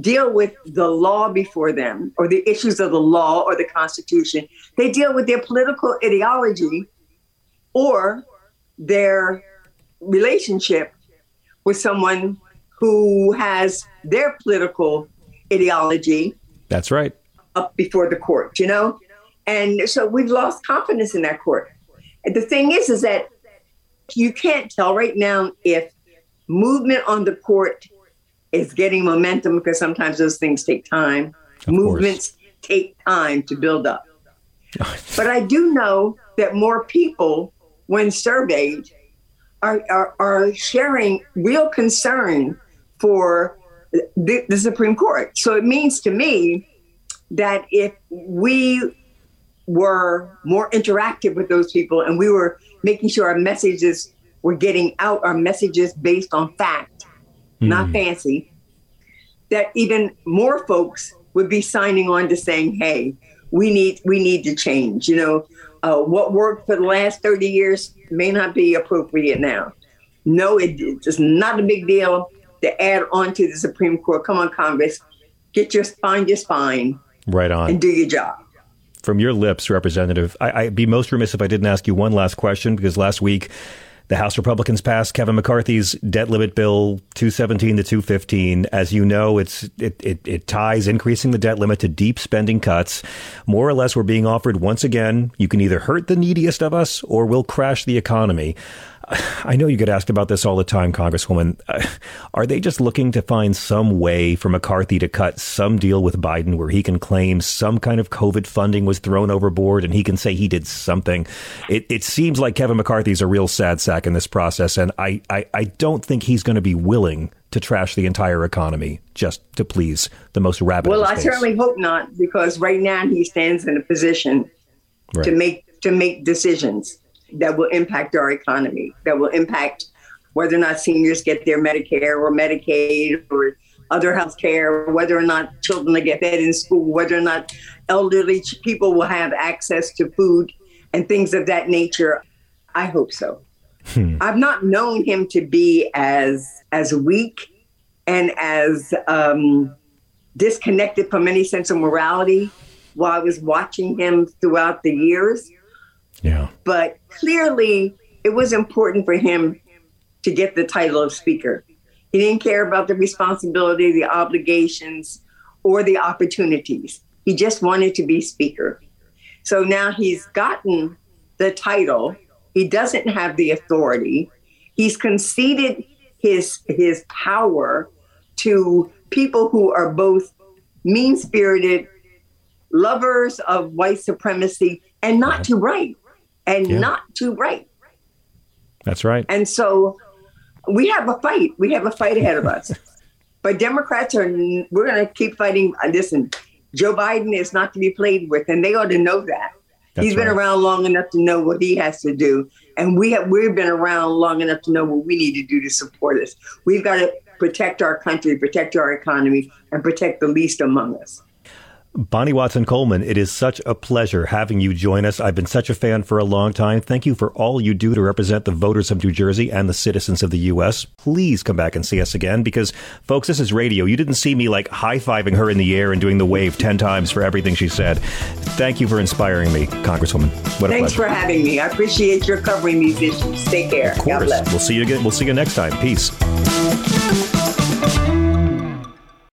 deal with the law before them or the issues of the law or the Constitution, they deal with their political ideology or their relationship with someone who has their political ideology. That's right. Up before the court, you know? And so we've lost confidence in that court. And the thing is, is that you can't tell right now if movement on the court is getting momentum because sometimes those things take time. Of Movements course. Take time to build up. But I do know that more people, when surveyed, are are, are sharing real concern for the, the Supreme Court. So it means to me that if we were more interactive with those people and we were making sure our messages were getting out, our messages based on fact, mm. not fancy, that even more folks would be signing on to saying, hey, we need we need to change. You know, uh, what worked for the last thirty years may not be appropriate now. No, it, it's not a big deal to add on to the Supreme Court. Come on, Congress, get your find your spine. Right on. And do your job. From your lips, Representative, I, I'd be most remiss if I didn't ask you one last question, because last week the House Republicans passed Kevin McCarthy's debt limit bill two seventeen to two fifteen. As you know, it's it, it it ties increasing the debt limit to deep spending cuts. More or less, we're being offered once again, you can either hurt the neediest of us or we'll crash the economy. I know you get asked about this all the time, Congresswoman. Are they just looking to find some way for McCarthy to cut some deal with Biden where he can claim some kind of COVID funding was thrown overboard and he can say he did something? It, it seems like Kevin McCarthy's a real sad sack in this process, and I, I, I don't think he's going to be willing to trash the entire economy just to please the most rabid. Well, I certainly hope not, because right now he stands in a position right. to make to make decisions that will impact our economy, that will impact whether or not seniors get their Medicare or Medicaid or other health care, whether or not children get fed in school, whether or not elderly people will have access to food and things of that nature. I hope so. Hmm. I've not known him to be as as weak and as um, disconnected from any sense of morality while I was watching him throughout the years. Yeah. But clearly, it was important for him to get the title of speaker. He didn't care about the responsibility, the obligations, or the opportunities. He just wanted to be speaker. So now he's gotten the title. He doesn't have the authority. He's conceded his his power to people who are both mean-spirited, lovers of white supremacy, and not right. to right. And yeah. not to right. That's right. And so we have a fight. We have a fight ahead of us. But Democrats are, we're going to keep fighting. Listen, Joe Biden is not to be played with, and they ought to know that. That's He's been right. around long enough to know what he has to do. And we have, we've been around long enough to know what we need to do to support us. We've got to protect our country, protect our economy, and protect the least among us. Bonnie Watson Coleman, it is such a pleasure having you join us. I've been such a fan for a long time. Thank you for all you do to represent the voters of New Jersey and the citizens of the U S. Please come back and see us again, because, folks, this is radio. You didn't see me like high-fiving her in the air and doing the wave ten times for everything she said. Thank you for inspiring me, Congresswoman. What a Thanks pleasure. for having me. I appreciate your covering these issues. Take care. Of course. God bless. We'll see you again. We'll see you next time. Peace.